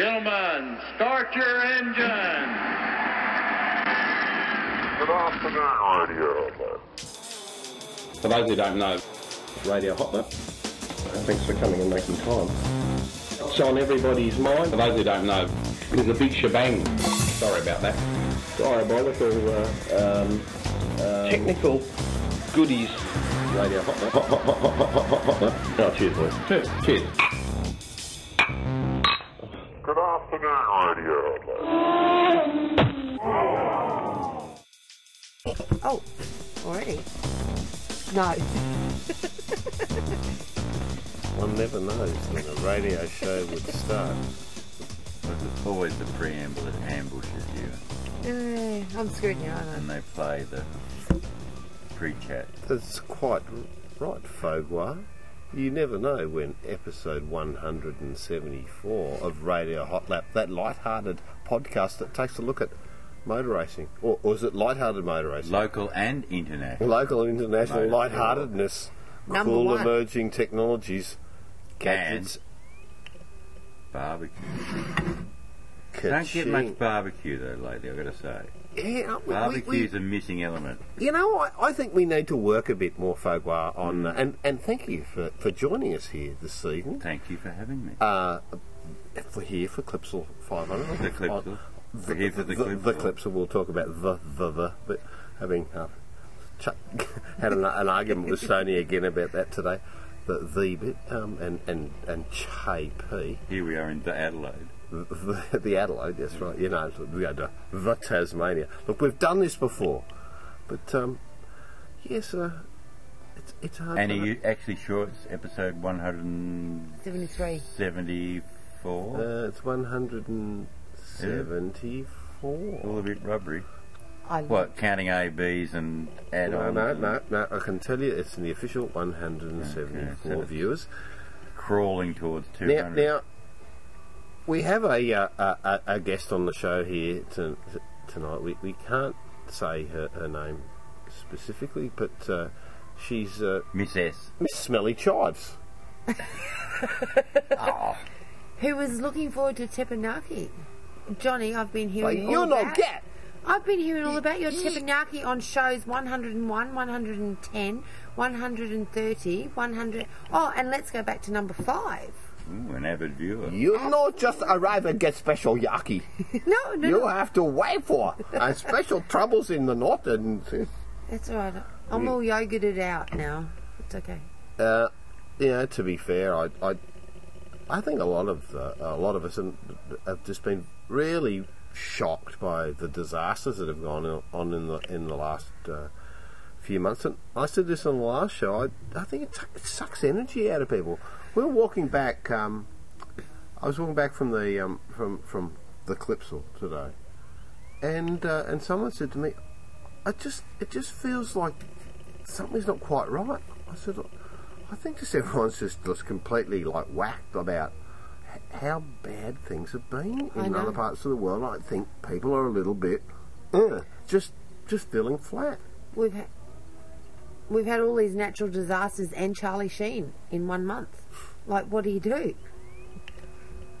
Gentlemen, start your engine. Good afternoon, Radio Hotler. For those who don't know, Radio Hotler. Thanks for coming and making time. It's on everybody's mind. For those who don't know, there's a big shebang. Sorry about that. Diabolical technical goodies. Radio Hotler. Oh, cheers, boys. Cheers. Good afternoon, Radio Hotler. Oh, already? No. One never knows when a radio show would start. It's always the preamble that ambushes you. I'm screwed now, aren't I? And they play the pre-chat. That's quite right, Fogwa. You never know when episode 174 of Radio Hotlap, that light-hearted podcast that takes a look at motor racing, or is it light-hearted motor racing? Local and international. Local and international light-heartedness. Number cool one. Emerging technologies, gadgets, and barbecue. Don't get much barbecue though lately, I've got to say. Yeah, barbecue's a missing element. You know, I think we need to work a bit more, Fogwa, on and thank you for joining us here this evening. Thank you for having me. We're here for Clipsal 500. The Clipsal. We're here for the Clipsal. The Clipsal. We'll talk about but having Chuck had an argument with Sony again about that today. The bit and JP. Here we are in Adelaide. The Adelaide, that's right. You know, we go to the Tasmania. Look, we've done this before, but yes, it's hard. And are you actually sure it's episode 173? 74. It's 174. All a bit rubbery. What, counting A, B's and add-ons? No, I can tell you it's in the official 174 viewers. Crawling towards 200. Now we have a guest on the show here tonight. We can't say her name specifically, but she's... Miss S. Miss Smelly Chives. Oh. Who was looking forward to teppanyaki. Johnny, I've been hearing all about... You're not that... I've been hearing all about your teppanyaki on shows 101, 110, 130, 100... Oh, and let's go back to number 5. Ooh, an avid viewer. You not just arrive and get special yaki. No. You have to wait for special troubles in the north. And that's all right. I'm all yogurted out now. It's okay. Yeah, to be fair, I think a lot of us have just been really shocked by the disasters that have gone on in the last few months. And I said this on the last show. I think it sucks energy out of people. We were walking back. I was walking back from the from the Clipsal today, and someone said to me, "It just feels like something's not quite right." I said, "I think just everyone's just completely like whacked about how bad things have been in other parts of the world." I think people are a little bit just feeling flat. We've had all these natural disasters and Charlie Sheen in 1 month. Like, what do you do?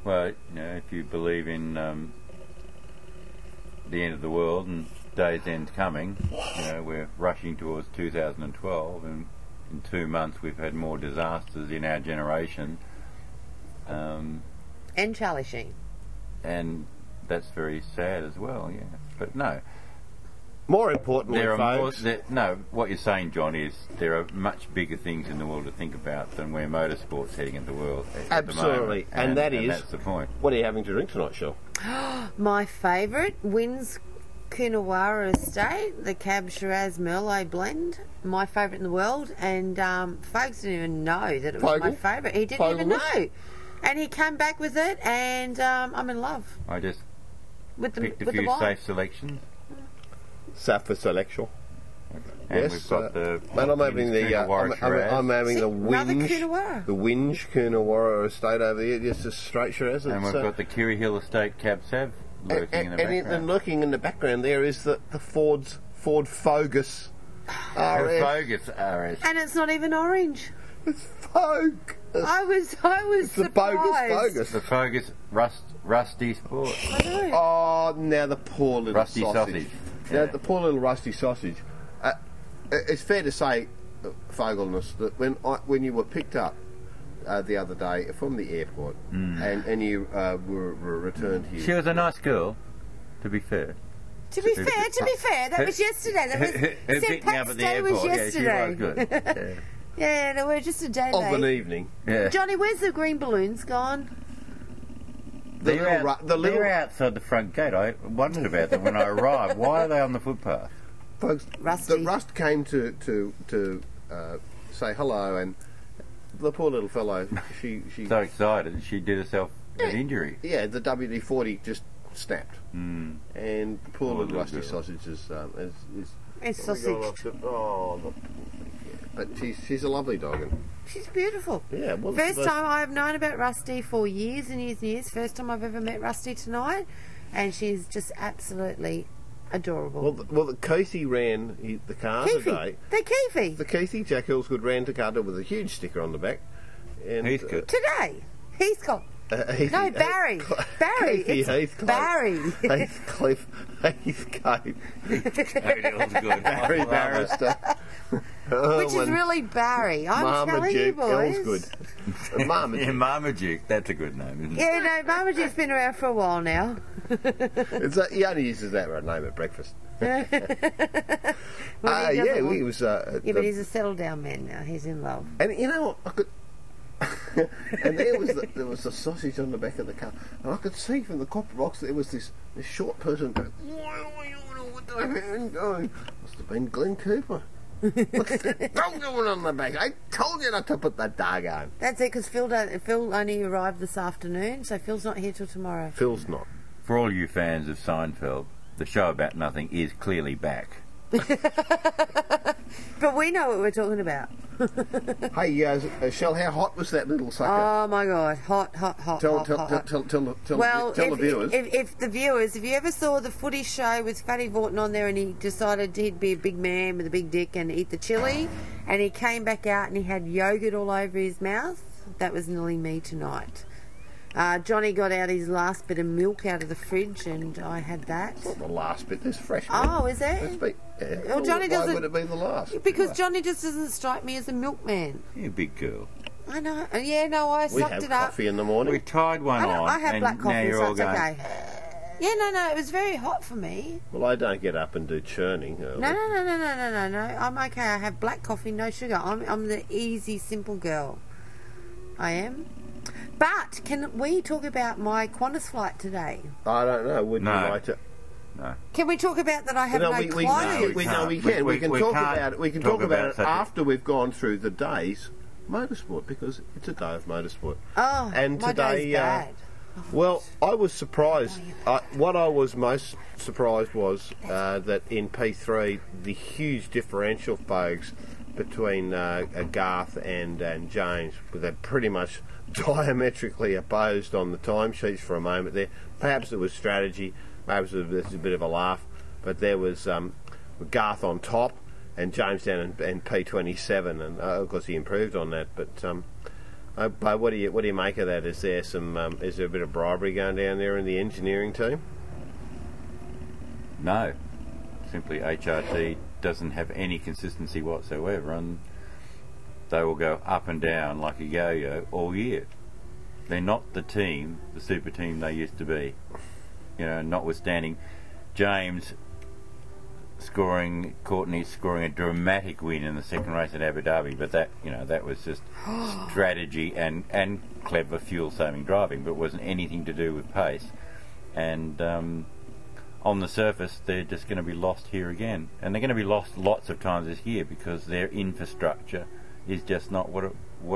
Well, you know, if you believe in the end of the world and day's end coming, you know, we're rushing towards 2012, and in 2 months we've had more disasters in our generation. And Charlie Sheen. And that's very sad as well, yeah. But no... More importantly, what you're saying, John, is there are much bigger things in the world to think about than where motorsport's heading in the world at the moment. Absolutely, and that's the point. What are you having to drink tonight, Shel? My favourite, Wynn's Coonawarra Estate, the Cab Shiraz Merlot blend. My favourite in the world, and folks didn't even know that it was my favourite. He didn't even know, and he came back with it, and I'm in love. I just picked a few safe selections. Safa selection. And yes, we've got and I'm having the Winge Coonawarra Estate over here, just a straight Shiraz. And we've got the Kiri Hill Estate Cab Sav lurking in the background there is the Ford Focus RS. And it's not even orange. It's Focus. I was it's surprised. It's the Focus Rusty Sport. Oh, now the poor little rusty sausage. Yeah. Now the poor little rusty sausage. It's fair to say, Fogelness, that when you were picked up the other day from the airport and you were returned here. She was a nice girl, to be fair. To be fair, that was yesterday. That was her St. Pat's Day was yesterday. Yeah, she was good. Yeah. Yeah, no, we're just a day late. Of an evening. Yeah. Johnny, where's the green balloons gone? They're outside the front gate. I wondered about them when I arrived. Why are they on the footpath? Folks, Rusty. The rust came to say hello, and the poor little fellow, she so excited, she did herself an injury. Yeah, the WD-40 just snapped, and the poor little rusty sausage is sausage. Oh, the poor thing. But she's a lovely dog. And she's beautiful. Yeah. Well, first time I've known about Rusty for years and years and years. First time I've ever met Rusty tonight, and she's just absolutely adorable. Well, Casey ran the car today. The Keefe. The Keefe, Jack Hillsgood, ran to Carter with a huge sticker on the back. And Heathcote. Today, Heathcote. No, Barry. Barry. Heathcliff. Barry. Heathcliff. Heathcote. Barry Barrister. Which is really Barry. I'm telling you, boys. Good. Marmaduke. Yeah, Marmaduke. That's a good name, isn't it? Yeah, no, Marmaduke's been around for a while now. He only uses that name at breakfast. He was... but he's a settled-down man now. He's in love. And you know what? I could... and there was the sausage on the back of the car, and I could see from the copper box there was this short person going, what the hand going? Must have been Glenn Cooper. What's that dog doing on the back? I told you not to put that dog on. That's it, because Phil only arrived this afternoon, so Phil's not here till tomorrow. Phil's not. For all you fans of Seinfeld, the show about nothing is clearly back. But we know what we're talking about. Hey, Shell, how hot was that little sucker? Oh my God, hot. Tell the viewers. If the viewers, if you ever saw the footy show with Fatty Vaughton on there, and he decided he'd be a big man with a big dick and eat the chili, and he came back out and he had yogurt all over his mouth, that was nearly me tonight. Johnny got out his last bit of milk out of the fridge, and I had that. It's not the last bit, there's fresh milk. Oh, is that? Well, Johnny doesn't. Why would it be the last? Because Johnny just doesn't strike me as a milkman. You big girl. I know. Yeah, no, I sucked it up. We have coffee in the morning. We tied one on. I had black coffee, so it's okay. Yeah, no, it was very hot for me. Well, I don't get up and do churning early. No. I'm okay. I have black coffee, no sugar. I'm the easy, simple girl. I am. But can we talk about my Qantas flight today? I don't know. Wouldn't you like to? No. Can we talk about that? I have no clue. No, we can. We can talk about it. We can talk about it after we've gone through the day's motorsport, because it's a day of motorsport. Oh, and my today, day's bad. Well, I was surprised. What I was most surprised was that in P3 the huge differential bogs between Garth and James, they're pretty much diametrically opposed on the timesheets for a moment there. Perhaps it was strategy, perhaps it was a bit of a laugh, but there was Garth on top and James down in P27, and of course he improved on that. But what do you make of that? Is there is there a bit of bribery going down there in the engineering team? No, simply HRT doesn't have any consistency whatsoever, and they will go up and down like a yo-yo all year. They're not the team, the super team they used to be. You know, notwithstanding James Courtney scoring a dramatic win in the second race at Abu Dhabi, but that was just strategy and clever fuel-saving driving, but it wasn't anything to do with pace. And on the surface, they're just going to be lost here again. And they're going to be lost lots of times this year because their infrastructure is just not what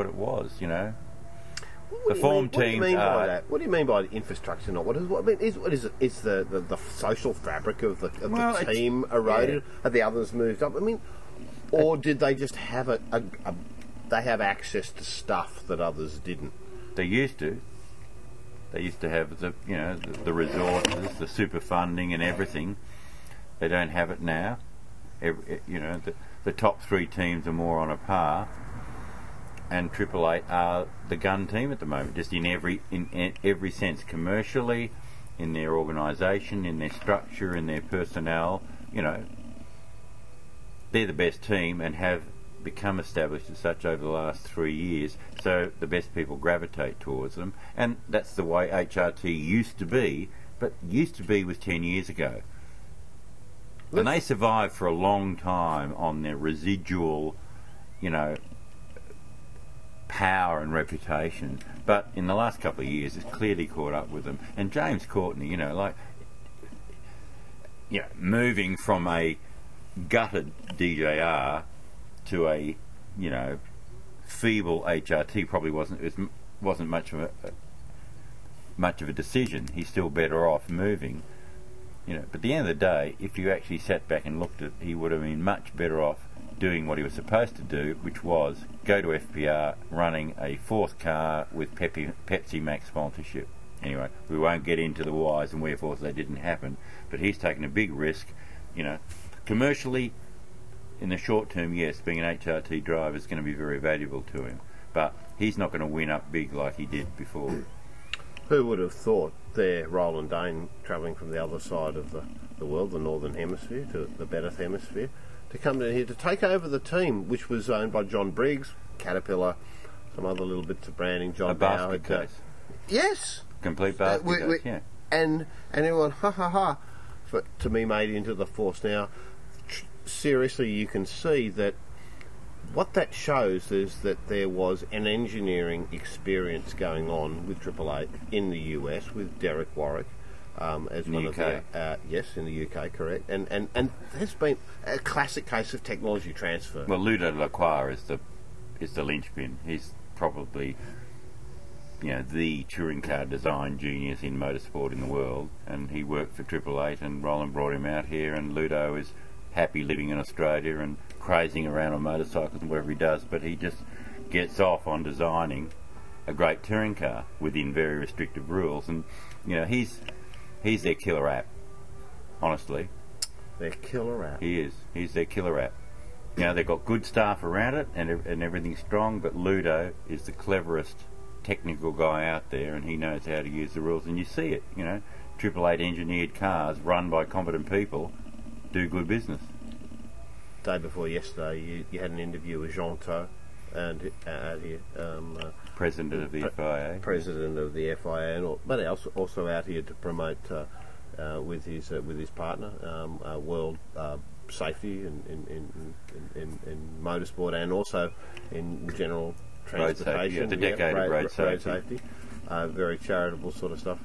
it was, you know. The form team. What do you mean by that? What do you mean by the infrastructure? Not what is what? I mean, is the social fabric of the team eroded? Yeah. Have the others moved up? I mean, or did they just have they have access to stuff that others didn't? They used to. They used to have the resources, the super funding, and everything. They don't have it now. The top three teams are more on a par, and Triple Eight are the gun team at the moment, just in every sense, commercially, in their organisation, in their structure, in their personnel. You know, they're the best team and have become established as such over the last 3 years, so the best people gravitate towards them, and that's the way HRT used to be, but used to be was 10 years ago. And they survived for a long time on their residual, you know, power and reputation, but in the last couple of years it's clearly caught up with them. And James Courtney, you know, like, you know, moving from a gutted DJR to a, you know, feeble HRT probably wasn't much of a decision. He's still better off moving, you know. But at the end of the day, if you actually sat back and looked at, he would have been much better off doing what he was supposed to do, which was go to FPR running a fourth car with Pepsi Max sponsorship. Anyway, we won't get into the whys and wherefores, they didn't happen. But he's taken a big risk, you know, commercially. In the short term, yes, being an HRT driver is going to be very valuable to him, but he's not going to win up big like he did before. Who would have thought there, Roland Dane, travelling from the other side of the world, the northern hemisphere, to the Benneth hemisphere, to come down here to take over the team, which was owned by John Briggs, Caterpillar, some other little bits of branding, John Bauer. Yes. Complete basket case, yeah. And everyone, ha ha ha, but to me made into the force now. Seriously, you can see that what that shows is that there was an engineering experience going on with Triple Eight in the US with Derek Warwick as one of the yes, in the UK, correct, and there's been a classic case of technology transfer. Well, Ludo Lacroix is the linchpin. He's probably, you know, the touring car design genius in motorsport in the world, and he worked for Triple Eight, and Roland brought him out here, and Ludo is happy living in Australia and crazing around on motorcycles and whatever he does, but he just gets off on designing a great touring car within very restrictive rules, and, you know, he's their killer app, honestly. Their killer app? He is. He's their killer app. You know, they've got good staff around it and everything's strong, but Ludo is the cleverest technical guy out there, and he knows how to use the rules, and you see it, you know. Triple Eight engineered cars run by competent people do good business. Day before yesterday, you had an interview with Jeanto, and out here, president of the FIA, president of the FIA, and all, but also out here to promote with his partner, world safety in motorsport and also in general transportation. Road safety, yeah, the decade of road safety. Very charitable sort of stuff.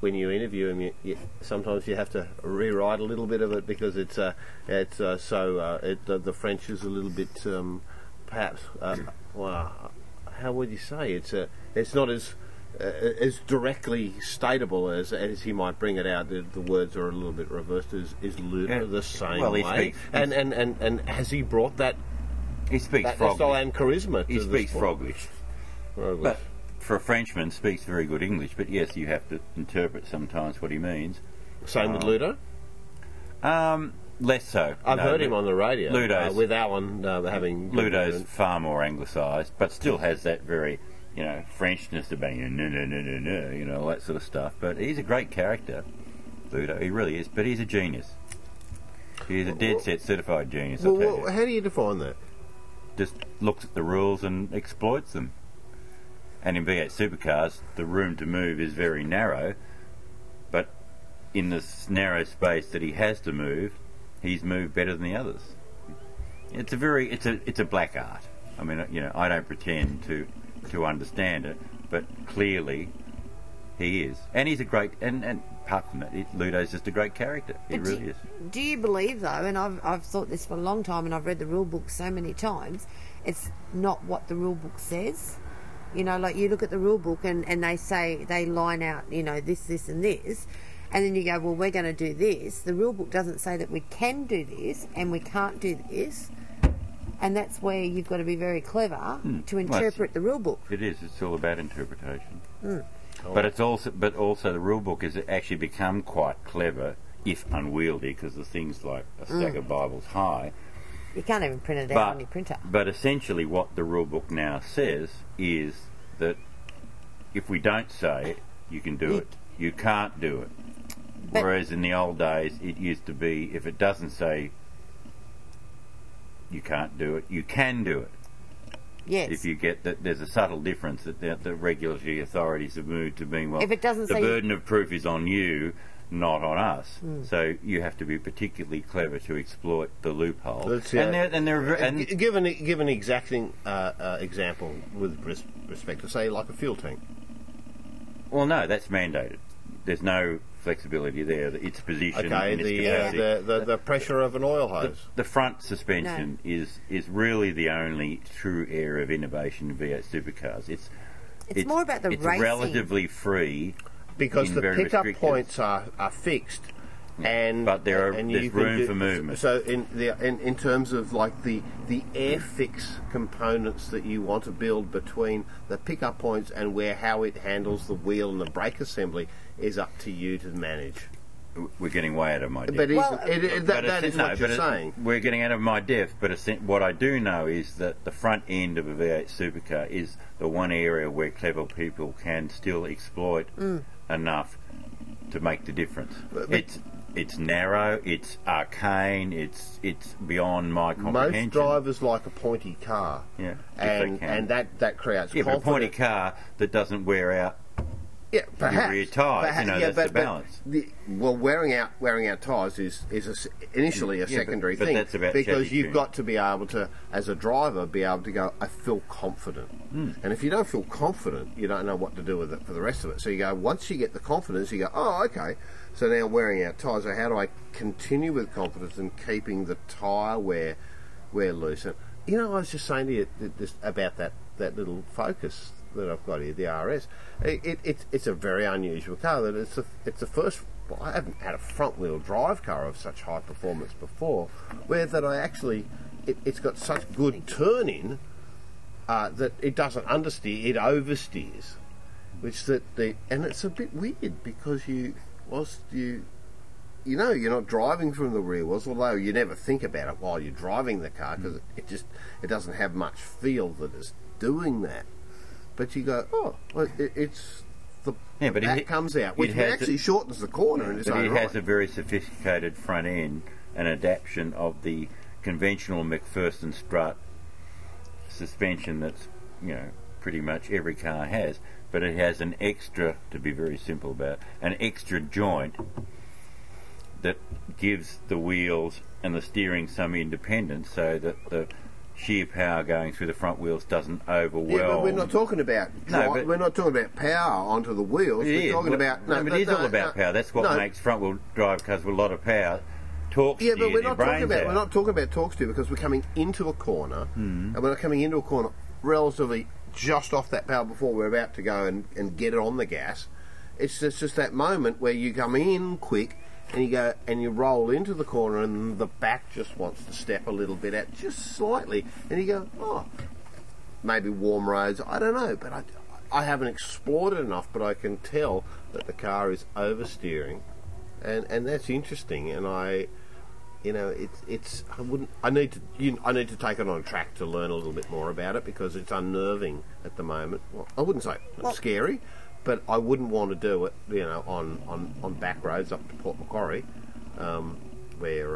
When you interview him, you sometimes you have to rewrite a little bit of it because the French is a little bit well, how would you say, it's not as directly stateable as he might bring it out. The words are a little bit reversed. Is Ludo the same way? And has he brought that style and charisma? He speaks Froglish. But for a Frenchman, speaks very good English, but yes, you have to interpret sometimes what he means. Same with Ludo? Less so. I've heard him on the radio with Alan having... Ludo's far more anglicised, but still has that very, you know, Frenchness about, you know, all that sort of stuff. But he's a great character, Ludo, he really is, but he's a genius. He's a dead-set certified genius, I'll tell you. How do you define that? Just looks at the rules and exploits them. And in V8 Supercars, the room to move is very narrow, but in this narrow space that he has to move, he's moved better than the others. It's a black art. I mean, you know, I don't pretend to understand it, but clearly he is, and he's a great. And apart from that, Ludo's just a great character. He really is. Do you believe though? And I've thought this for a long time, and I've read the rule book so many times. It's not what the rule book says. You know, like you look at the rule book and they say, they line out, you know, this, this and this. And then you go, well, we're going to do this. The rule book doesn't say that we can do this and we can't do this. And that's where you've got to be very clever to interpret the rule book. It is. It's all about interpretation. Mm. Oh. But also the rule book has actually become quite clever, if unwieldy, because the things like a stack of Bibles high You can't even print it out on your printer. But essentially what the rule book now says is that if we don't say it, you can do it. You can't do it. But whereas in the old days, it used to be, if it doesn't say you can't do it, you can do it. Yes. If you get that, there's a subtle difference that the regulatory authorities have moved to being, well, if it doesn't the say burden of proof is on you, not on us. Mm. So you have to be particularly clever to exploit the loophole. Give an exacting example with respect to, say, like a fuel tank. Well, no, that's mandated. There's no flexibility there. Its position. Okay, and its capacity. The pressure of an oil hose. The front suspension is really the only true area of innovation in V8 supercars. It's more about the racing. It's relatively free because the pickup points are fixed, and but there's room for movement. So in terms of like the airfix components that you want to build between the pickup points and how it handles the wheel and the brake assembly. Is up to you to manage. We're getting way out of my depth. But that is what you're saying. We're getting out of my depth, but what I do know is that the front end of a V8 supercar is the one area where clever people can still exploit enough to make the difference. But it's narrow, it's arcane, it's beyond my comprehension. Most drivers like a pointy car. Yeah, and that creates confidence. But a pointy car that doesn't wear out. Yeah, perhaps. Rear tires, that's the balance. Wearing out tires is initially a secondary thing. But that's about because you've got to be able to, as a driver, be able to go, I feel confident. Mm. And if you don't feel confident, you don't know what to do with it for the rest of it. So you go, once you get the confidence, you go, oh, okay. So now wearing out tires, so how do I continue with confidence and keeping the tire wear loose? And, I was just saying to you about that little Focus that I've got here, the RS. It's a very unusual car. That it's the first. Well, I haven't had a front-wheel drive car of such high performance before, where that I actually it's got such good turn-in that it doesn't understeer, it oversteers, and it's a bit weird because you're not driving from the rear wheels, although you never think about it while you're driving the car because it doesn't have much feel that is doing that. But you go, oh, well, comes out, which actually shortens the corner. And it has a very sophisticated front end, an adaptation of the conventional McPherson strut suspension that's, pretty much every car has. But it has an extra, to be very simple about, an extra joint that gives the wheels and the steering some independence so that the sheer power going through the front wheels doesn't overwhelm. Yeah, but we're not talking about we're not talking about power onto the wheels. We're talking about it is all about power. That's what makes front wheel drive cars with a lot of power. Torque steer. Yeah, but we're not talking about torque steer because we're coming into a corner, and we're not coming into a corner relatively just off that power before we're about to go and get it on the gas. It's just that moment where you come in quick. And you go and you roll into the corner, and the back just wants to step a little bit out, just slightly. And you go, oh, maybe warm roads. I don't know, but I haven't explored it enough. But I can tell that the car is oversteering, and that's interesting. And I need to take it on a track to learn a little bit more about it because it's unnerving at the moment. Well, I wouldn't say scary. But I wouldn't want to do it, on back roads up to Port Macquarie, where...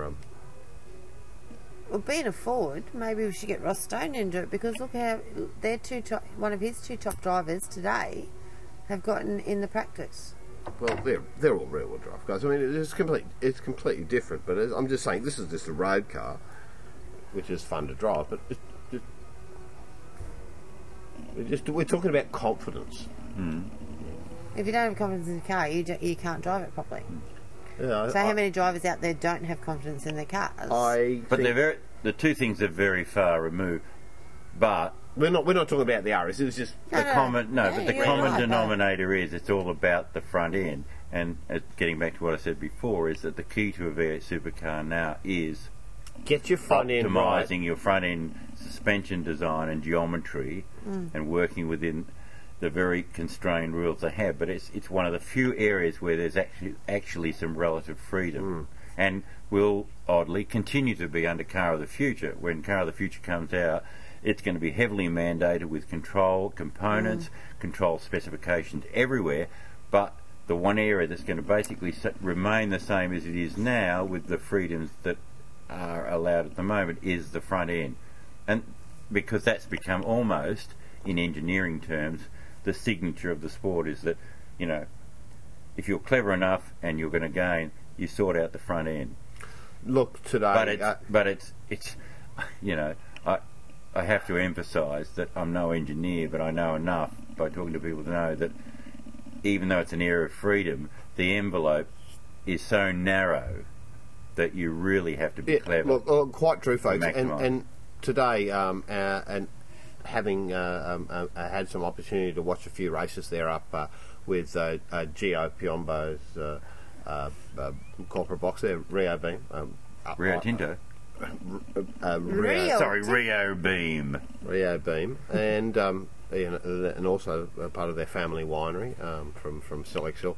Well, being a Ford, maybe we should get Ross Stone into it, because look how their one of his two top drivers today have gotten in the practice. Well, they're all rear-wheel drive guys. I mean, it's completely different, but I'm just saying this is just a road car, which is fun to drive, but we're talking about confidence. Mm. If you don't have confidence in the car, you can't drive it properly. Yeah, so how many drivers out there don't have confidence in their cars? But the two things are very far removed. But we're not talking about the RS. It was just the common denominator is it's all about the front end. And getting back to what I said before, is that the key to a V8 supercar now is optimising your front end suspension design and geometry, and working within the very constrained rules they have, but it's one of the few areas where there's actually some relative freedom. and will oddly continue to be under Car of the Future. When Car of the Future comes out, it's going to be heavily mandated with control components, control specifications everywhere, but the one area that's going to basically remain the same as it is now with the freedoms that are allowed at the moment is the front end. And because that's become almost, in engineering terms, the signature of the sport, is that, you know, if you're clever enough and you're going to gain, you sort out the front end. Look, today... But it's you know, I have to emphasise that I'm no engineer, but I know enough by talking to people to know that even though it's an era of freedom, the envelope is so narrow that you really have to be clever. Look, quite true, folks. And today, and having had some opportunity to watch a few races there up with Gio Piombo's corporate box there, Rio Beam. Rio Tinto. Rio Beam. Rio Beam, and and also a part of their family winery from Selexil.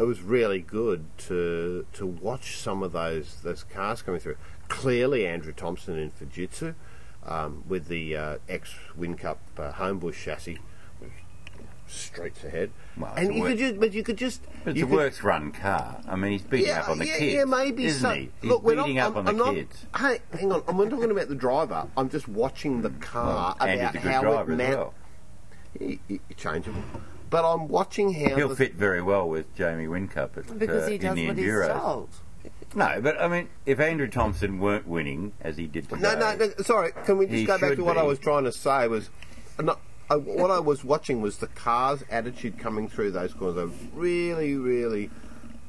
It was really good to watch some of those cars coming through. Clearly, Andrew Thompson in Fujitsu with the ex-Win Cup Homebush chassis. Streets ahead, well, and it works run car. I mean, he's beating up on the kids. Yeah, maybe isn't he? He's look, beating up on the kids. Hey, hang on, I'm not talking about the driver. I'm just watching the car about how it now. It's changeable, but I'm watching how he'll fit very well with Jamie Wincup because he does in the Enduros. No, but I mean, if Andrew Thompson weren't winning as he did today, no. Sorry, can we just go back to what I was trying to say? Was not. What I was watching was the car's attitude coming through those corners. They're really, really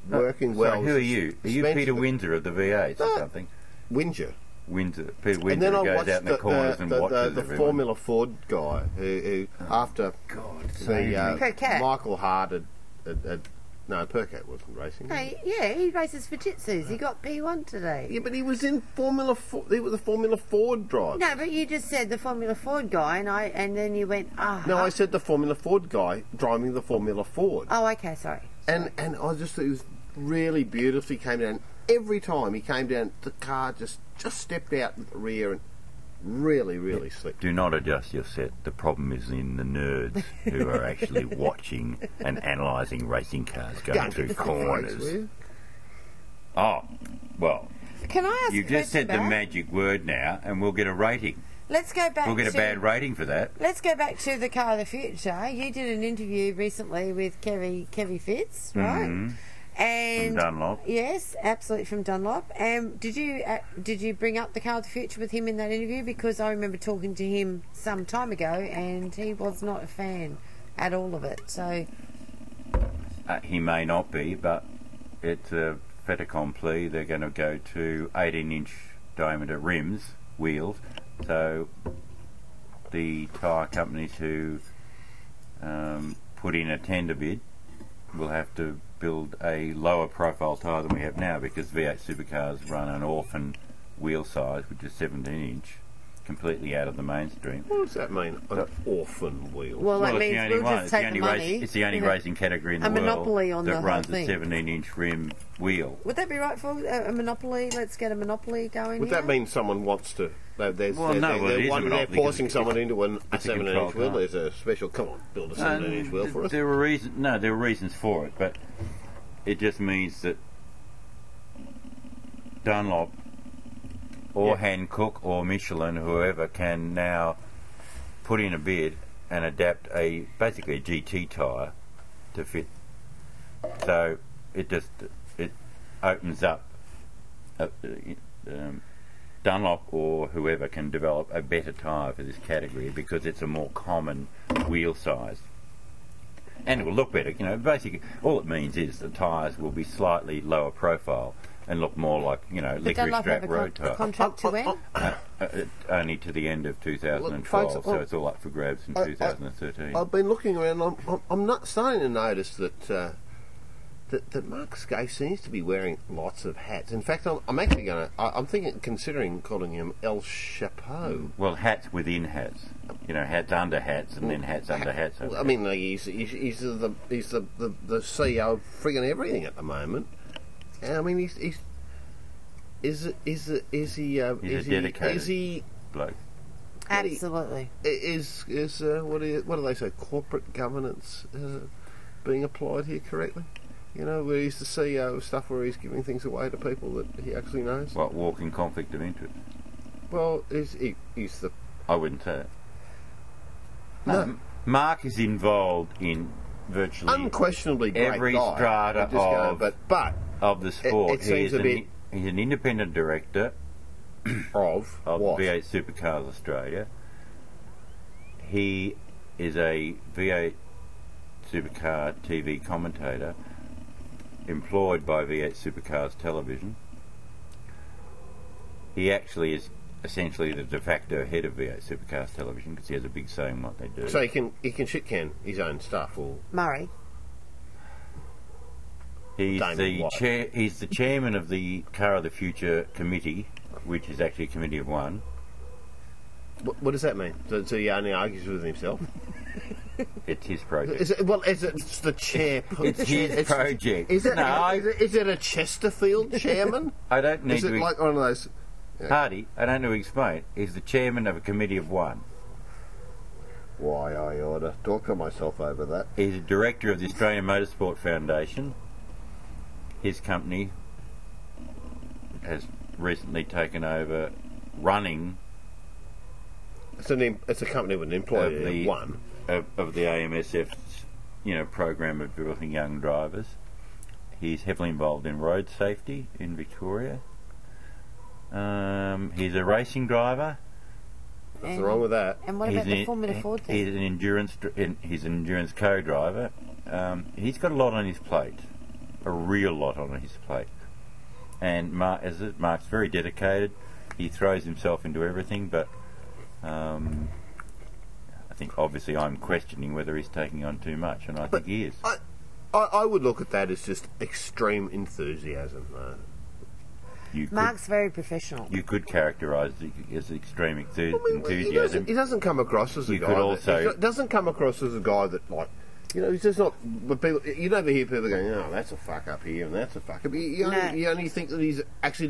working well. So who are you? Are you Peter Windsor of the V8 or something? Windsor. Peter Windsor, and then I watched the Formula Ford guy who after Michael Hart had no, Percat wasn't racing. He races for Fujitsus. He got P1 today. Yeah, but he was in Formula 4. He was a Formula Ford driver. No, but you just said the Formula Ford guy, and then you went, ah. Oh, no, I said the Formula Ford guy driving the Formula Ford. Oh, okay, sorry. And I just thought it was really beautiful. He came down. Every time he came down, the car just stepped out at the rear and really slick. Do not adjust your set. The problem is in the nerds who are actually watching and analysing racing cars going through corners. Oh, well. Can I ask you just said the magic word now, and we'll get a rating. Let's go back. We'll get a bad rating for that. Let's go back to the Car of the Future. You did an interview recently with Kevy Fitz, right? Mm-hmm. And from Dunlop. Yes, absolutely, from Dunlop. Did you bring up the Car of the Future with him in that interview? Because I remember talking to him some time ago, and he was not a fan at all of it. So he may not be, but it's a fait accompli. They're going to go to 18-inch diameter rims, wheels. So the tyre companies who put in a tender bid will have to build a lower profile tyre than we have now, because V8 supercars run an orphan wheel size, which is 17-inch, completely out of the mainstream. What does that mean, an orphan wheel? Well, that means we'll just take the money. It's the only racing category in the world that runs a 17-inch rim wheel. Would that be right for a monopoly? Let's get a monopoly going. Would that mean someone wants to... They're forcing someone into a 17-inch wheel. There's a special. Come on, build a 17-inch wheel for us. There are reasons for it, but it just means that Dunlop or Hankook or Michelin, whoever, can now put in a bid and adapt basically a GT tyre to fit. So it opens up. Dunlop or whoever can develop a better tyre for this category, because it's a more common wheel size, and it will look better. You know, basically, all it means is the tyres will be slightly lower profile and look more like, you know, licorice strap road tyres. Contract to when? Only to the end of 2012, look, folks, so it's all up for grabs in 2013. I've been looking around. I'm not starting to notice that. That Mark Skaife seems to be wearing lots of hats. In fact, I'm actually going to... I'm thinking, considering calling him El Chapeau. Well, hats within hats. You know, hats under hats, and then hats under hats. Over I hats. Mean, he's the CEO of friggin' everything at the moment. I mean, is he a dedicated bloke? Absolutely. What do they say? Corporate governance being applied here correctly? You know, where he's the CEO, stuff where he's giving things away to people that he actually knows. What, walking conflict of interest? Well, he's the... I wouldn't say that. No. Mark is involved in virtually... Unquestionably great every guy, strata of the sport. It seems he's an independent director of V8 Supercars Australia. He is a V8 Supercar TV commentator employed by V8 Supercars Television. He actually is essentially the de facto head of V8 Supercars Television because he has a big say in what they do. So he can shit-can his own stuff or... Murray. He's the chairman of the Car of the Future committee, which is actually a committee of one. What does that mean? So he only argues with himself? It's his project. It's the chair. It's his project. Is it a Chesterfield chairman? I don't need to... Is it like one of those... Hardy, I don't know to explain. He's the chairman of a committee of one. Why, I ought to talk to myself over that. He's a director of the Australian Motorsport Foundation. His company has recently taken over running... It's a company with an employee of one. Of the AMSF's, program of developing young drivers. He's heavily involved in road safety in Victoria. He's a racing driver. Nothing wrong with that. And what about the Formula Ford thing? He's an endurance co-driver. He's got a lot on his plate, a real lot on his plate. And Mark's very dedicated. He throws himself into everything, but I think obviously I'm questioning whether he's taking on too much, and I think he is. I would look at that as just extreme enthusiasm, though. Mark's very professional. You could characterise it as extreme enthusiasm. He doesn't come across as a guy. Doesn't come across as a guy that, like, he's just not. But people, you never hear people going, "Oh, that's a fuck up here and that's a fuck up." You only think that he's actually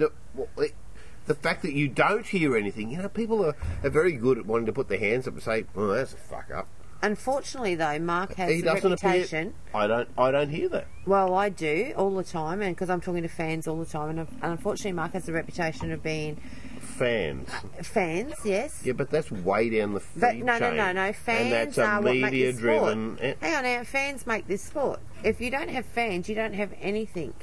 the fact that you don't hear anything. People are very good at wanting to put their hands up and say, "Oh, that's a fuck up." Unfortunately, though, Mark has a reputation. I don't hear that. Well, I do all the time, and because I'm talking to fans all the time, and unfortunately, Mark has the reputation of being fans. Fans, yes. Yeah, but that's way down the food chain. No. Fans are what make this sport. Hang on, now, fans make this sport. If you don't have fans, you don't have anything.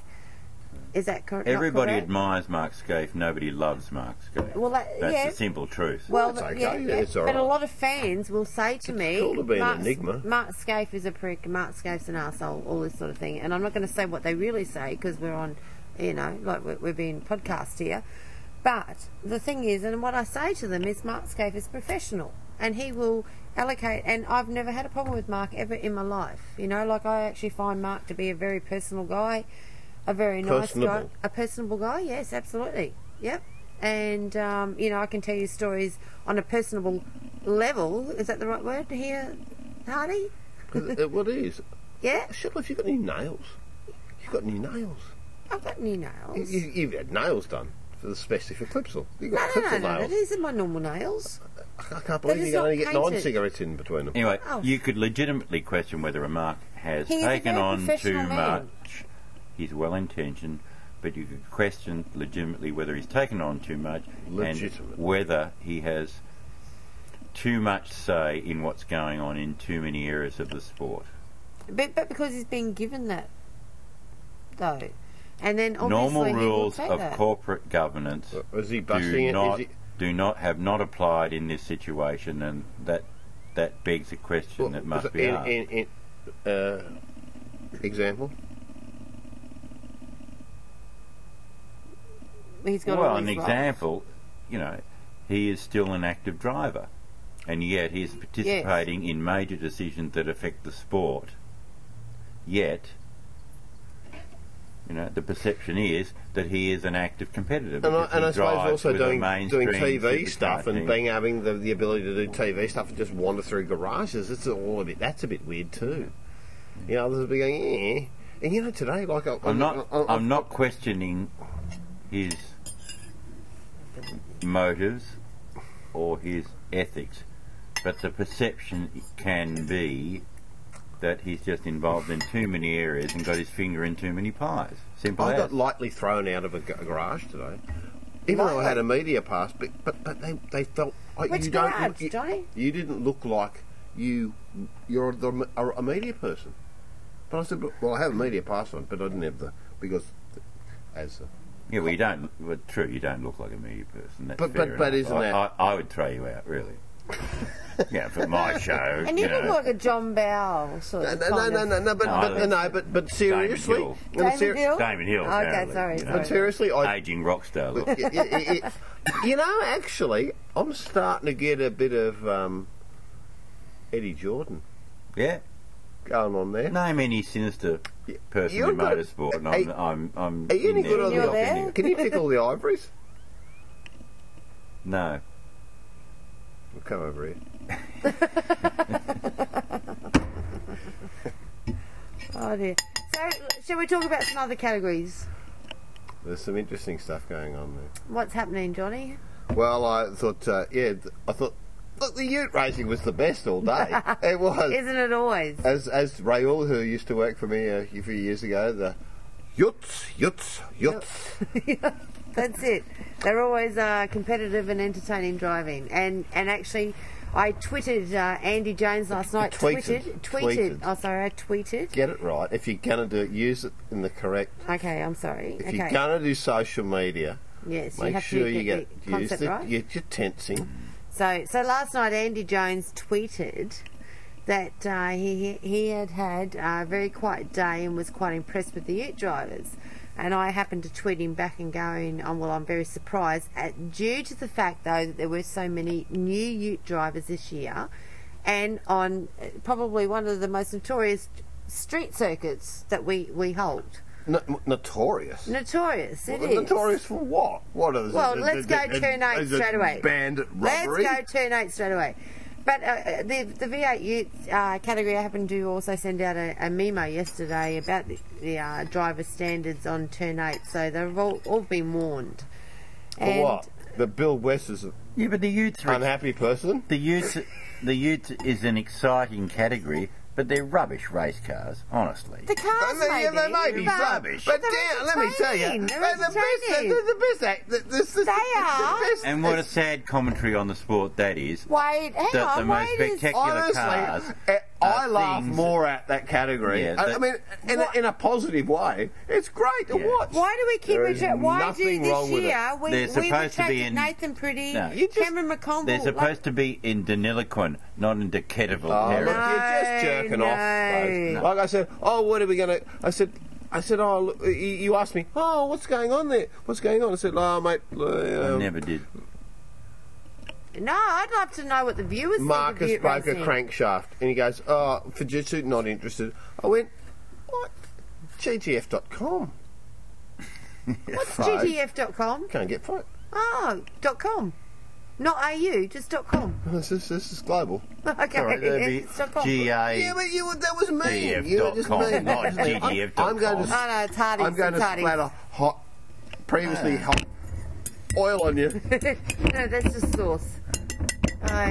Is that correct? Everybody admires Mark Skaife. Nobody loves Mark Skaife. Well, that's the simple truth. Well, it's okay. It's all right. But a lot of fans will say to me, cool to be an enigma. Mark Skaife is a prick. Mark Skaife's an arsehole. All this sort of thing. And I'm not going to say what they really say because we're on, we're being podcast here. But the thing is, and what I say to them is, Mark Skaife is professional, and he will allocate. And I've never had a problem with Mark ever in my life. I actually find Mark to be a very personal guy. A very nice guy. A personable guy, yes, absolutely. Yep. And, I can tell you stories on a personable level. Is that the right word here, Hardy? What is? Yeah? Shitloff, have you got any nails? You've got any nails. I've got any nails. You've had nails done, especially for Clipsal. You've got Clipsal nails. These are my normal nails. I can't believe you can only get 9 cigarettes in between them. Anyway, you could legitimately question whether a Mark has taken on too much. He's well-intentioned, but you could question legitimately whether he's taken on too much and whether he has too much say in what's going on in too many areas of the sport. But because he's been given that, though. And then obviously normal rules of corporate governance do not applied in this situation, and that begs a question that must be asked. Example? Example, he is still an active driver, and yet he is participating in major decisions that affect the sport. Yet, the perception is that he is an active competitor. And I suppose also doing TV stuff and having the ability to do TV stuff and just wander through garages, that's a bit weird too. Others will be going, And you know, today, like I'm not questioning his motives or his ethics, but the perception can be that he's just involved in too many areas and got his finger in too many pies. Simple. I got lightly thrown out of a garage today, even though I had a media pass. But they felt like you didn't look like you're a media person. But I said, well, I have a media pass on, but I didn't have the yeah, well, you don't. Well, true, you don't look like a media person. That's fair enough. Isn't that? I would throw you out, really. Yeah, for my show. And you look like a John Bowell sort of. But seriously, Damon Hill. Okay, sorry. But seriously, aging rock star look. You know, actually, I'm starting to get a bit of Eddie Jordan. Yeah. Going on there. Name any sinister person in motorsport, and I'm. Are you any good on the? Can you pick all the ivories? No. We'll come over here. Oh dear. So, shall we talk about some other categories? There's some interesting stuff going on there. What's happening, Johnny? Well, I thought, look, the ute racing was the best all day. It was. Isn't it always? As Raoul, who used to work for me a few years ago, the utes. That's it. They're always competitive and entertaining driving. And actually, I tweeted Andy Jones last night. Tweeted. Oh, sorry, I tweeted. Get it right. If you're going to do it, use it in the correct... Okay, I'm sorry. If you're going to do social media, yes, make sure you get the concept right. You're tensing. So last night Andy Jones tweeted that he had had a very quiet day and was quite impressed with the ute drivers. And I happened to tweet him back and going, oh, well, I'm very surprised, due to the fact, though, that there were so many new ute drivers this year, and on probably one of the most notorious street circuits that we hold. Notorious. Notorious, it is. Notorious for what? What is it? Well, let's go turn 8 straight away. Bandit robbery? Let's go turn 8 straight away. But the V8 ute category, I happened to also send out a memo yesterday about the driver standards on turn 8, so they've all been warned. For what? But Bill West is an unhappy person? The ute is an exciting category. But they're rubbish race cars, honestly. The cars, they may be rubbish. But let me tell you, they're the best. And what a sad commentary on the sport that is. Wait, hang on. The most spectacular cars. I laugh more at that category. Yeah, I mean, in a positive way, it's great to watch. Why do we keep rejecting? Why do this year we rejected Nathan Pretty, Cameron McConville? They're supposed to be in Deniliquin, not in Decaturville. Oh, look, you're just jerking off, folks. Like I said, oh, what are we going to? I said, oh, look, you asked me, oh, what's going on there? What's going on? I said, oh, mate, I never did. No, I'd love to know what the viewers think. Marcus broke a crankshaft, and he goes, oh, Fujitsu, not interested. I went, what? GTF.com. What's GTF.com? Can't get it. Oh, .com. Not AU, just .com. This is global. Okay, right, it's .com. GA. Yeah, but that was me. GTF.com, not GTF.com. I'm going to splatter hot, previously hot oil on you. No, that's just sauce. No,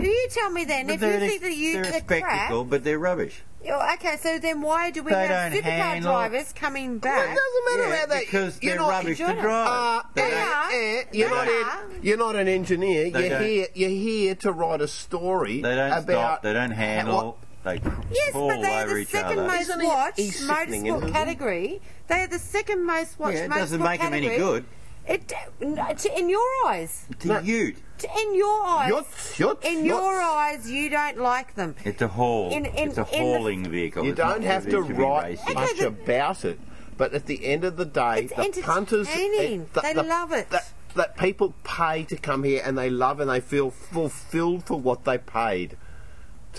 you tell me then. If you think that they're spectacle, but they're rubbish. Oh, okay, so then why do we have supercar drivers coming back? Well, it doesn't matter about that. Because you're not rubbish to drive. You're not an engineer. You're here to write a story. They don't stop. They don't handle. They fall over each other. Yes, but they're the second most watched motorsport category. They're the second most watched motorsport category. It doesn't make them any good. In your eyes. To you. In your eyes. In your eyes, you don't like them. It's a haul. It's a hauling vehicle. You don't have to write much about it. But at the end of the day, the punters... They love it. That people pay to come here, and they love and they feel fulfilled for what they paid.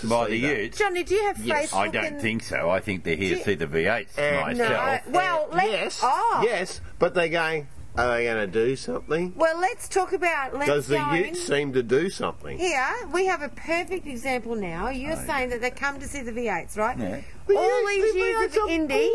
By the utes. Johnny, do you have Facebook? I don't think so. I think they're here to see the V8s myself. Well, yes, but they're going... Are they going to do something? Well, let's talk about... Does the ute seem to do something? Yeah, we have a perfect example now. You're saying that they come to see the V8s, right? Yeah. All these years of Indy...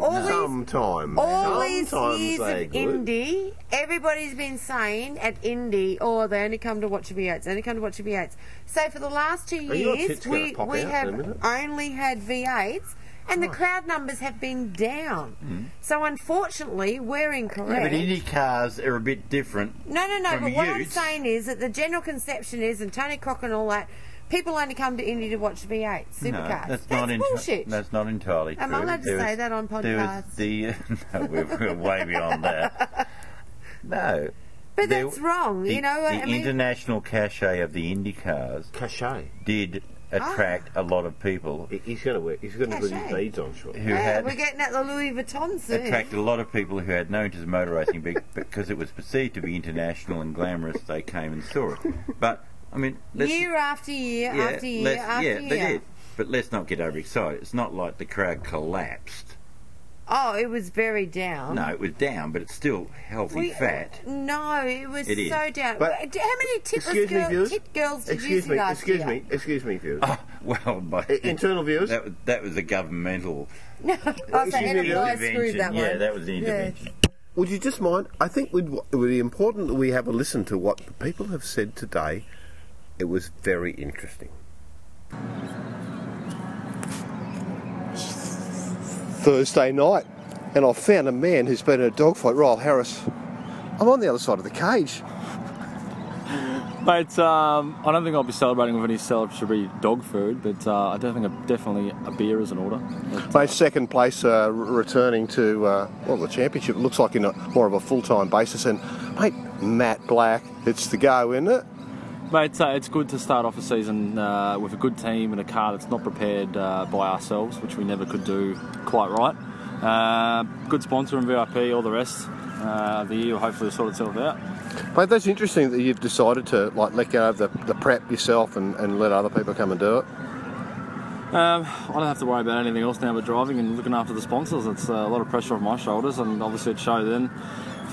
All these years of Indy, everybody's been saying at Indy, oh, they only come to watch the V8s, they only come to watch the V8s. So for the last 2 years, we have only had V8s. And the crowd numbers have been down. So, unfortunately, we're incorrect. Yeah, but Indy cars are a bit different. No, but what I'm saying is that the general conception is, and Tony Cock and all that, people only come to Indy to watch V8 supercars. No, that's bullshit. That's not entirely true. Am I allowed to say that on podcasts? No, we're way beyond that. No. But that's wrong, you know. The international cachet of the Indy cars... Cachet? ...did... attract a lot of people. He's going to work. He's going to put his beads on, sure. We're getting at the Louis Vuitton soon. Attracted a lot of people who had no interest in motor racing because it was perceived to be international and glamorous. They came and saw it. But, I mean... year after year, after year, after year. Yeah, they did. But let's not get overexcited. It's not like the crowd collapsed. Oh, it was very down. No, it was down, but it's still healthy fat. No, it is so down. But how many tit girls did you see last year? Excuse me, viewers. Oh, well, internal viewers? That was a governmental... No, I screwed that one. Yeah, that was the intervention. Yeah. Would you just mind? I think it would be important that we have a listen to what the people have said today. It was very interesting. 'Thursday night, and I found a man who's been in a dogfight, Ryle Harris. I'm on the other side of the cage. Mate, I don't think I'll be celebrating with any celebratory dog food, but I don't think definitely a beer is in order. But, mate, second place, returning to the championship. It looks like in more of a full-time basis, and mate, Matt Black, it's the go, isn't it? Mate, it's good to start off a season with a good team and a car that's not prepared by ourselves, which we never could do quite right. Good sponsor and VIP, all the rest. The year will hopefully sort itself out. Mate, that's interesting that you've decided to let go of the prep yourself and let other people come and do it. I don't have to worry about anything else now but driving and looking after the sponsors. It's a lot of pressure on my shoulders, and obviously it showed then.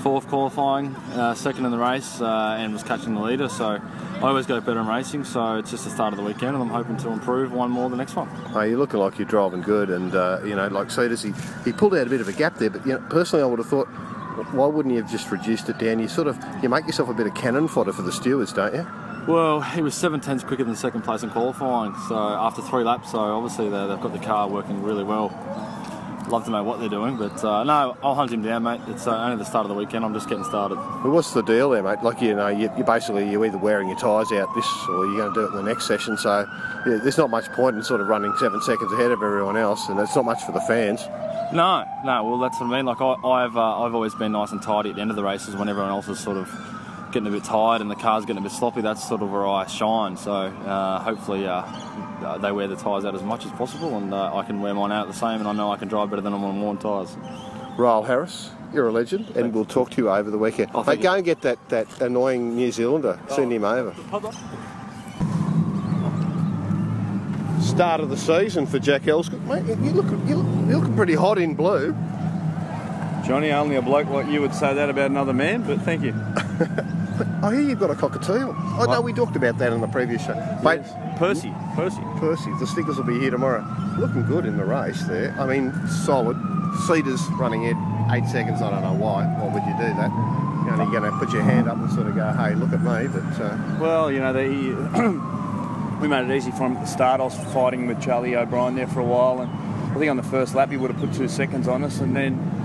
Fourth qualifying, second in the race, and was catching the leader, so I always go better in racing, so it's just the start of the weekend, and I'm hoping to improve one more the next one. Oh, you're looking like you're driving good, and you know, like Cedars, he pulled out a bit of a gap there, but you know, personally I would have thought, why wouldn't you have just reduced it down? You you make yourself a bit of cannon fodder for the stewards, don't you? Well, he was 7/10 quicker than second place in qualifying, so after 3 laps, so obviously they've got the car working really well. Love to know what they're doing, but no, I'll hunt him down, mate. It's only the start of the weekend. I'm just getting started. Well, what's the deal there, mate? Like, you know, you're either wearing your tyres out this or you're going to do it in the next session, so yeah, there's not much point in sort of running 7 seconds ahead of everyone else, and it's not much for the fans. No, well, that's what I mean. Like, I've always been nice and tidy at the end of the races when everyone else is sort of getting a bit tired and the car's getting a bit sloppy. That's sort of where I shine, so hopefully... they wear the tyres out as much as possible, and I can wear mine out the same, and I know I can drive better than I'm on worn tyres. Ryle Harris, you're a legend, and we'll talk to you over the weekend. Hey, go and get that annoying New Zealander. Send him over. Start of the season for Jack Elskett. Mate, you're looking pretty hot in blue. Johnny, only a bloke like you would say that about another man, but thank you. I hear you've got a cockatiel. I know we talked about that in the previous show. Mate, yes. Percy. The stickers will be here tomorrow. Looking good in the race there. I mean, solid. Cedar's running it 8 seconds. I don't know why. Why would you do that? You know, you're going to put your hand up and sort of go, hey, look at me. But well, you know, we made it easy for him at the start. I was fighting with Charlie O'Brien there for a while, and I think on the first lap he would have put 2 seconds on us, and then...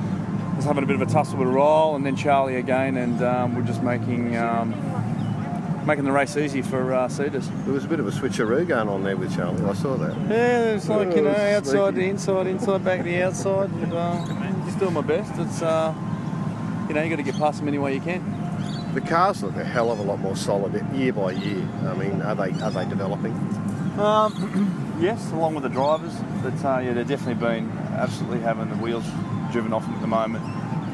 I was having a bit of a tussle with Ryle and then Charlie again, and we're just making the race easy for Cedars. There was a bit of a switcheroo going on there with Charlie. I saw that. Yeah, it's like, you know, outside the inside, inside back to the outside. And, just doing my best. It's you know, you got to get past them any way you can. The cars look a hell of a lot more solid year by year. I mean, are they developing? Yes, along with the drivers, but yeah, they've definitely been absolutely having the wheels driven off them at the moment.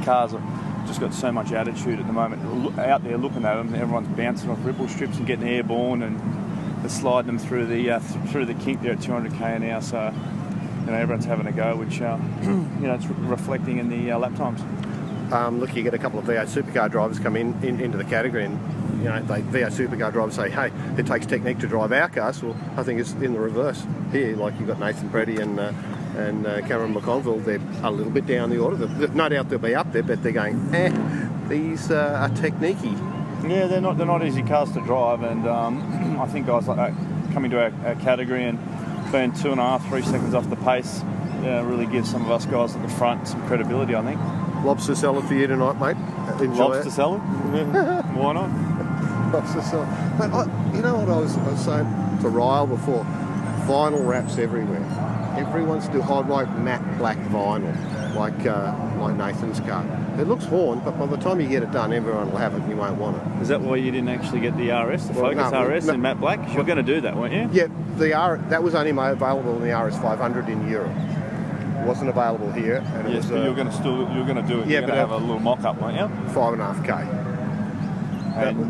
Cars have just got so much attitude at the moment. Out there looking at them, everyone's bouncing off ripple strips and getting airborne, and they're sliding them through the kink there at 200k an hour. So you know, everyone's having a go, which you know, it's reflecting in the lap times. looking at a couple of V8 supercar drivers come into the category, and you know, they V8 supercar drivers say, hey, it takes technique to drive our cars. Well, I think it's in the reverse here. Like you've got Nathan Preddy and Cameron McConville, they're a little bit down the order. No doubt they'll be up there, but they're going, these are techniquey. Yeah, they're not easy cars to drive, and I think guys like that coming to our category and being 2.5-3 seconds off the pace really gives some of us guys at the front some credibility, I think. Lobster salad for you tonight, mate. Enjoy lobster it. Salad? Yeah. Why not? Lobster salad. But you know what I was saying to Ryle before? Vinyl wraps everywhere. Everyone's doing high-right matte black vinyl, like Nathan's car. It looks worn, but by the time you get it done, everyone will have it and you won't want it. Is that why you didn't actually get the RS, the Focus RS in matte black? You were going to do that, weren't you? Yeah, that was only available in the RS 500 in Europe. It wasn't available here. And yes, but you're going to do it. Yeah, you're going to have a little mock-up, weren't you? 5.5K.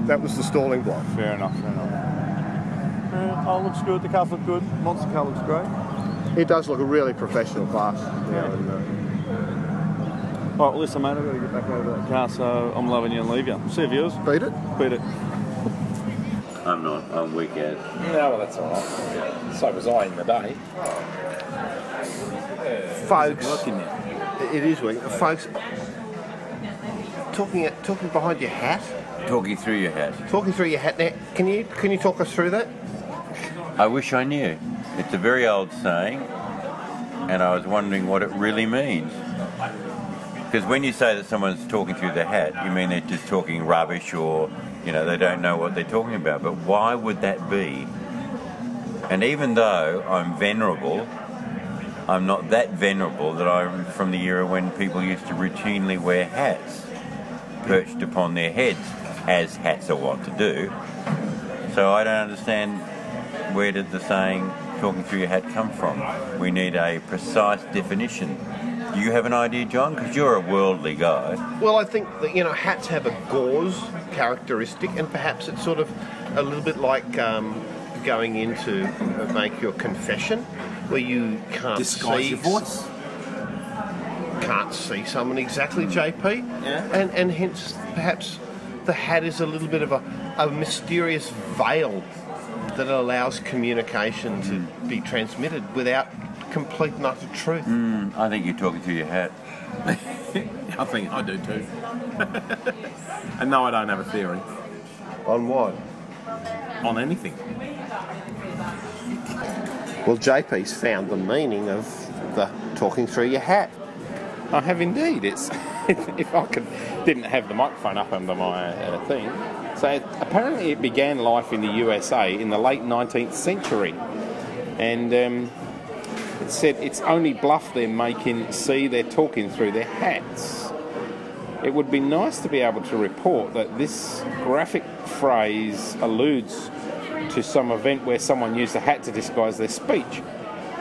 That was the stalling block. Fair enough. Oh, looks good. The cars look good. Monster car looks great. It does look a really professional class. All right, well, listen, mate, I've got to get back over to that car, so I'm loving you and leave you. See you, viewers. Beat it? Beat it. I'm not. I'm weak at. No, well, that's all right. Yeah. So was I in the day. Folks, it is weak. Folks, talking behind your hat? Talking through your hat. Talking through your hat. Now, can you talk us through that? I wish I knew. It's a very old saying, and I was wondering what it really means. Because when you say that someone's talking through the hat, you mean they're just talking rubbish, or, you know, they don't know what they're talking about. But why would that be? And even though I'm venerable, I'm not that venerable that I'm from the era when people used to routinely wear hats perched upon their heads, as hats are wont to do. So I don't understand, where did the saying talking through your hat come from? We need a precise definition. Do you have an idea, John? Because you're a worldly guy. Well, I think that, you know, hats have a gauze characteristic, and perhaps it's sort of a little bit like going in to make your confession, where you can't disguise your voice, can't see someone exactly, JP. Yeah. And hence, perhaps the hat is a little bit of a mysterious veil that allows communication to be transmitted without complete and utter truth. I think you're talking through your hat. I think I do too. And no, I don't have a theory. On what? On anything. Well, JP's found the meaning of the talking through your hat. I have indeed. It's if I didn't have the microphone up under my thing. So apparently it began life in the USA in the late 19th century, and it said, it's only bluff they're making, see, they're talking through their hats. It would be nice to be able to report that this graphic phrase alludes to some event where someone used a hat to disguise their speech.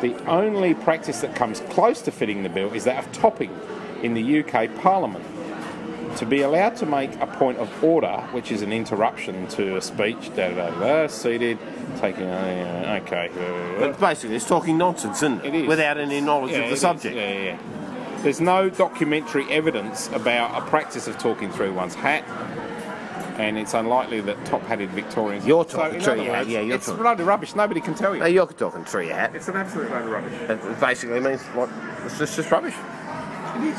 The only practice that comes close to fitting the bill is that of topping in the UK Parliament. To be allowed to make a point of order, which is an interruption to a speech, seated, taking, okay. But basically, it's talking nonsense, isn't it? It is. Without any knowledge of the subject. Yeah. There's no documentary evidence about a practice of talking through one's hat, and it's unlikely that top-hatted Victorians... You're talking through your hat, yeah, you're talking. It's a load of rubbish, nobody can tell you. No, you're talking through your hat. It's an absolute load of rubbish. It basically means, like, it's just rubbish. It is.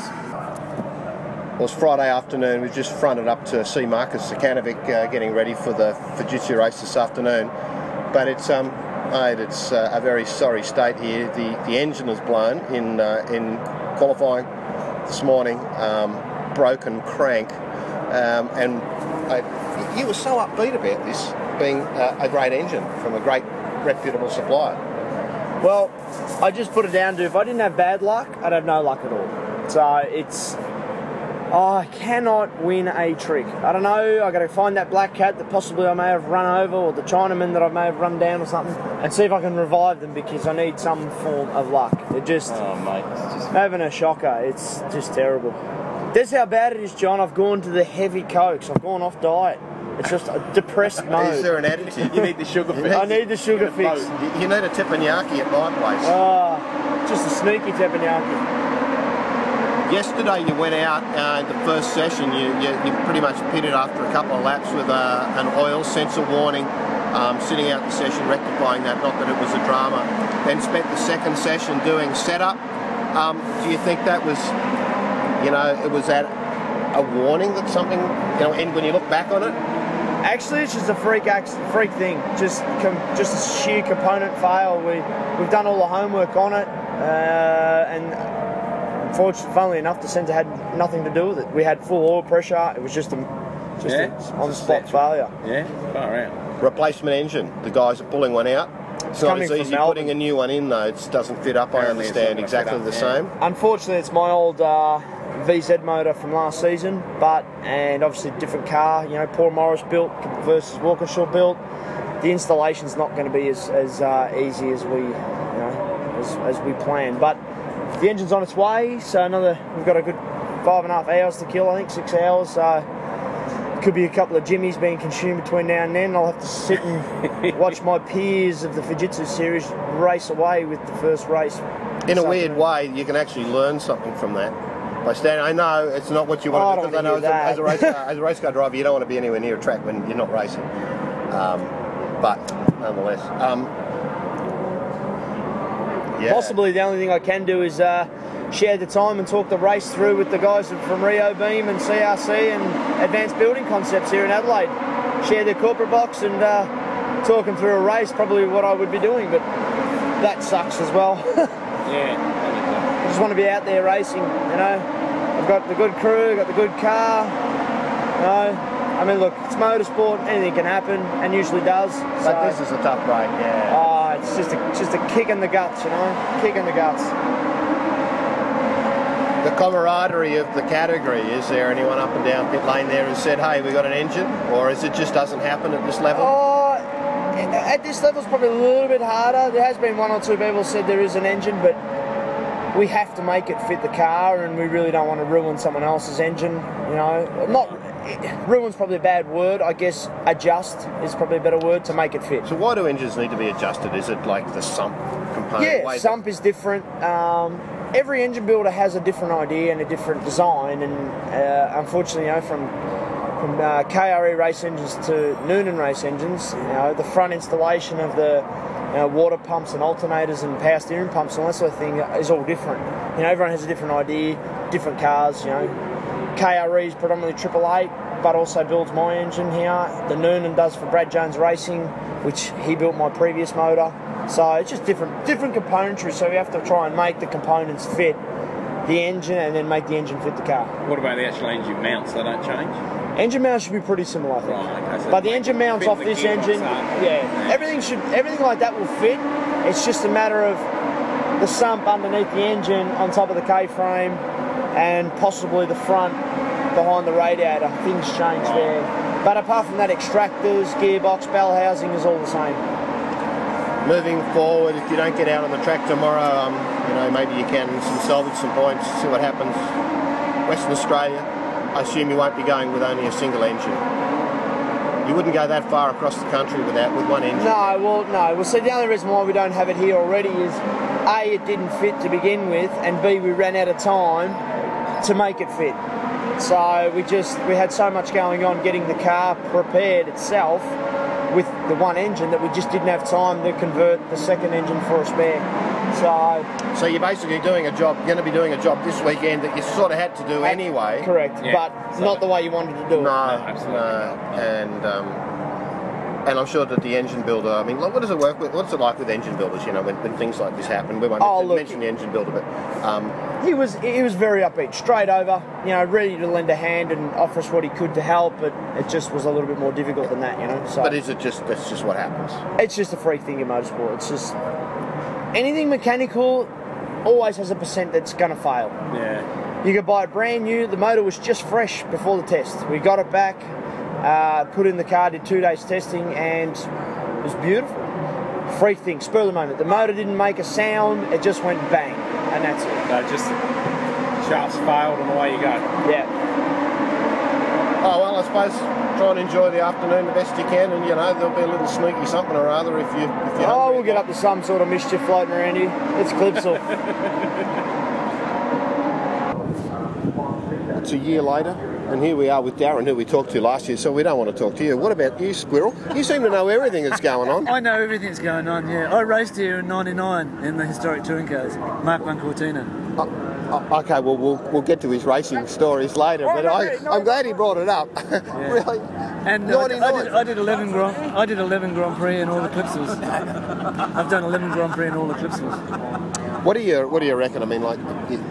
Well, it's Friday afternoon. We've just fronted up to see Marcus Zekanovic getting ready for the Fujitsu race this afternoon. But it's a very sorry state here. The engine was blown in qualifying this morning, broken crank, and you were so upbeat about this being a great engine from a great reputable supplier. Well, I just put it down to if I didn't have bad luck, I'd have no luck at all. So it's. Oh, I cannot win a trick. I don't know, I've got to find that black cat that possibly I may have run over, or the Chinaman that I may have run down or something, and see if I can revive them, because I need some form of luck. It just... Oh, mate. It's just... Having a shocker, it's just terrible. That's how bad it is, John. I've gone to the heavy cokes. I've gone off diet. It's just a depressed mode. Is there an attitude? You need the sugar fix. I need the sugar fix. You need a teppanyaki at my place. Just a sneaky teppanyaki. Yesterday you went out the first session, you pretty much pitted after a couple of laps with an oil sensor warning, sitting out the session, rectifying that, not that it was a drama. Then spent the second session doing setup. Do you think that was, it was that a warning that something, and when you look back on it? Actually, it's just a freak thing, just a sheer component fail. We've done all the homework on it, and funnily enough, the sensor had nothing to do with it. We had full oil pressure. It was just a on-the-spot failure. Yeah, far out. Replacement engine. The guys are pulling one out. It's not as easy putting a new one in, though. It doesn't fit up, I understand, exactly the same. Unfortunately, it's my old VZ motor from last season, and obviously different car. Paul Morris built versus Walkinshaw built. The installation's not going to be as easy as we as we planned. But the engine's on its way, so we've got a good 5.5 hours to kill. I think 6 hours. Could be a couple of jimmies being consumed between now and then. I'll have to sit and watch my peers of the Fujitsu series race away with the first race. In a weird way, you can actually learn something from that. I know it's not what you want to do, because I know as a race car driver, you don't want to be anywhere near a track when you're not racing. But nonetheless, yeah. Possibly the only thing I can do is share the time and talk the race through with the guys from Rio Beam and CRC and Advanced Building Concepts here in Adelaide. Share their corporate box and talk them through a race, probably what I would be doing, but that sucks as well. Yeah. I just want to be out there racing, I've got the good crew, I've got the good car, I mean, look, it's motorsport, anything can happen, and usually does. But this is a tough break, yeah. Oh, it's just a kick in the guts, kick in the guts. The camaraderie of the category, is there anyone up and down pit lane there who said, hey, we got an engine? Or is it just doesn't happen at this level? At this level it's probably a little bit harder. There has been one or two people said there is an engine, but we have to make it fit the car, and we really don't want to ruin someone else's engine, Ruin's probably a bad word, I guess. Adjust is probably a better word to make it fit. So why do engines need to be adjusted? Is it like the sump component? Yeah, sump is different. Every engine builder has a different idea and a different design, and unfortunately, from KRE race engines to Noonan race engines, the front installation of the water pumps and alternators and power steering pumps and that sort of thing is all different. Everyone has a different idea, different cars. KRE is predominantly Triple 8, but also builds my engine here. The Noonan does for Brad Jones Racing, which he built my previous motor. So it's just different componentry, so we have to try and make the components fit the engine and then make the engine fit the car. What about the actual engine mounts? They don't change? Engine mounts should be pretty similar, I think. Right, okay, so but the engine mounts off this engine, everything like that will fit. It's just a matter of the sump underneath the engine on top of the K-frame and possibly the front behind the radiator. Things change there. But apart from that, extractors, gearbox, bell housing is all the same. Moving forward, if you don't get out on the track tomorrow, maybe you can salvage some points, see what happens. Western Australia, I assume you won't be going with only a single engine. You wouldn't go that far across the country with one engine. No, well, no. Well, see, the only reason why we don't have it here already is, A, it didn't fit to begin with, and B, we ran out of time to make it fit. So we had so much going on getting the car prepared itself with the one engine that we just didn't have time to convert the second engine for a spare. So you're basically going to be doing a job this weekend that you sort of had to do anyway. Correct, yeah, but not the way you wanted to do it. No, absolutely. And I'm sure that the engine builder, what does it work with? What's it like with engine builders? When things like this happen, we won't mention the engine builder, but he was very upbeat, straight over, ready to lend a hand and offer us what he could to help. But it just was a little bit more difficult than that, So, but that's just what happens? It's just a freak thing in motorsport. It's just anything mechanical always has a percent that's going to fail. Yeah, you could buy it brand new. The motor was just fresh before the test. We got it back. Put in the car, did 2 days testing, and it was beautiful. Freak thing, spur of the moment. The motor didn't make a sound, it just went bang, and that's it. No, just shafts failed and away you go. Yeah. Oh, well, I suppose try and enjoy the afternoon the best you can, and, there'll be a little sneaky something or other if you we'll get up to some sort of mischief floating around here. It's Clipsal. a year later, and here we are with Darren, who we talked to last year, so we don't want to talk to you. What about you, Squirrel? You seem to know everything that's going on. I know everything that's going on, yeah. I raced here in 99 in the historic touring cars, Mark 1 Cortina. Okay, well, we'll get to his racing stories later, but I'm glad he brought it up. Yeah. Really? And I did 11 Grand Prix in all the Clipsals. I've done 11 Grand Prix in all the Clipsals. What do you reckon? I mean, like,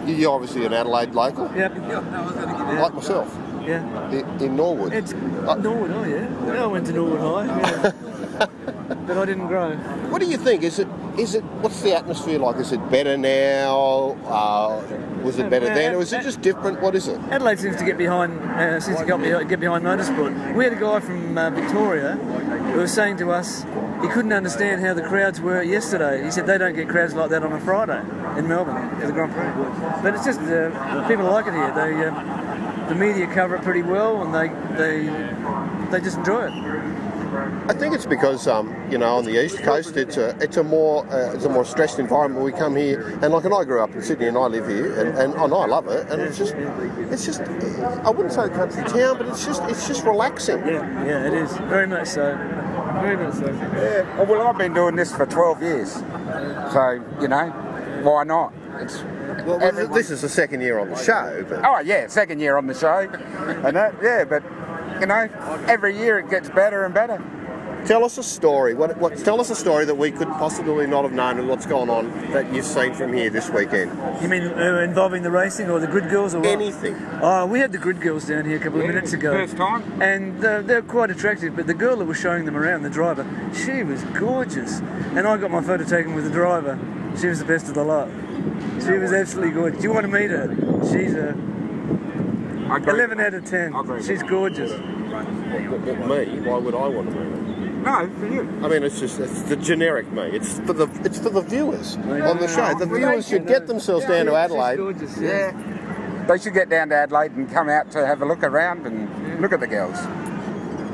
you're obviously an Adelaide local. Yep. Yeah. Like myself. Yeah. In Norwood. It's Norwood, oh yeah. Yeah, I went to Norwood High. Yeah. But I didn't grow. What do you think? Is it? What's the atmosphere like? Is it better now? Was it better then, or is it just different? What is it? Adelaide seems to get behind. Seems to get behind motorsport. We had a guy from Victoria who was saying to us he couldn't understand how the crowds were yesterday. He said they don't get crowds like that on a Friday in Melbourne at the Grand Prix. But it's just people like it here. They the media cover it pretty well, and they just enjoy it. I think it's because you know, on the east coast it's a more stressed environment. We come here, and like, and I grew up in Sydney, and I live here, and I love it, and it's just I wouldn't say country town, but it's just relaxing. Yeah, it is very much so. Very much so. Yeah. Well, I've been doing this for 12 years, so you know, why not? This is the second year on the show. But. Oh yeah, second year on the show, and that, yeah, but. You know, every year it gets better and better. Tell us a story. Tell us a story that we could possibly not have known, and what's gone on that you've seen from here this weekend. You mean involving the racing or the grid girls or what? Anything. Oh, we had the grid girls down here a couple of minutes ago. First time. And they're quite attractive, but the girl that was showing them around, the driver, she was gorgeous. And I got my photo taken with the driver. She was the best of the lot. She was absolutely gorgeous. You want to meet her? She's a 11 out of 10. She's gorgeous. Me? Why would I want to meet her? No, for you. I mean, it's the generic me. It's for the viewers on the show. The viewers should get themselves down to Adelaide. Gorgeous, yeah, they should get down to Adelaide and come out to have a look around and look at the girls.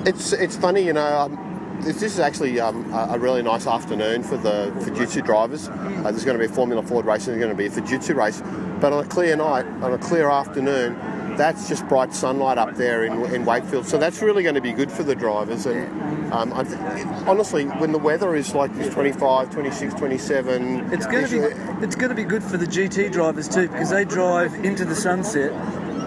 It's funny, you know. This is actually a really nice afternoon for the Fujitsu drivers. There's going to be a Formula Ford race, and there's going to be a Fujitsu race. But on a clear night, on a clear afternoon. That's just bright sunlight up there in Wakefield, so that's really going to be good for the drivers. And honestly, when the weather is like this, 25, 26, 27, it's going to be good for the GT drivers too, because they drive into the sunset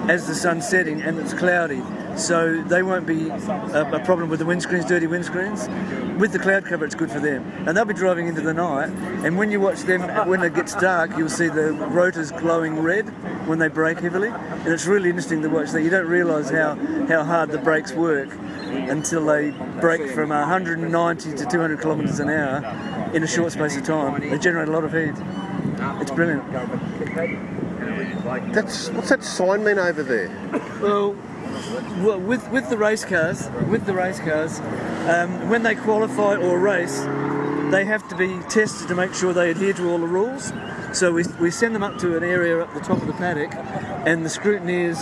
as the sun's setting and it's cloudy, so they won't be a problem with the windscreens, dirty windscreens. With the cloud cover, it's good for them, and they'll be driving into the night. And when you watch them, when it gets dark, you'll see the rotors glowing red when they brake heavily, and it's really interesting to watch that. You don't realise how hard the brakes work until they brake from 190 to 200 kilometres an hour in a short space of time. They generate a lot of heat. It's brilliant. What's that sign mean over there? Well, with the race cars, when they qualify or race, they have to be tested to make sure they adhere to all the rules. So we send them up to an area up the top of the paddock, and the scrutineers,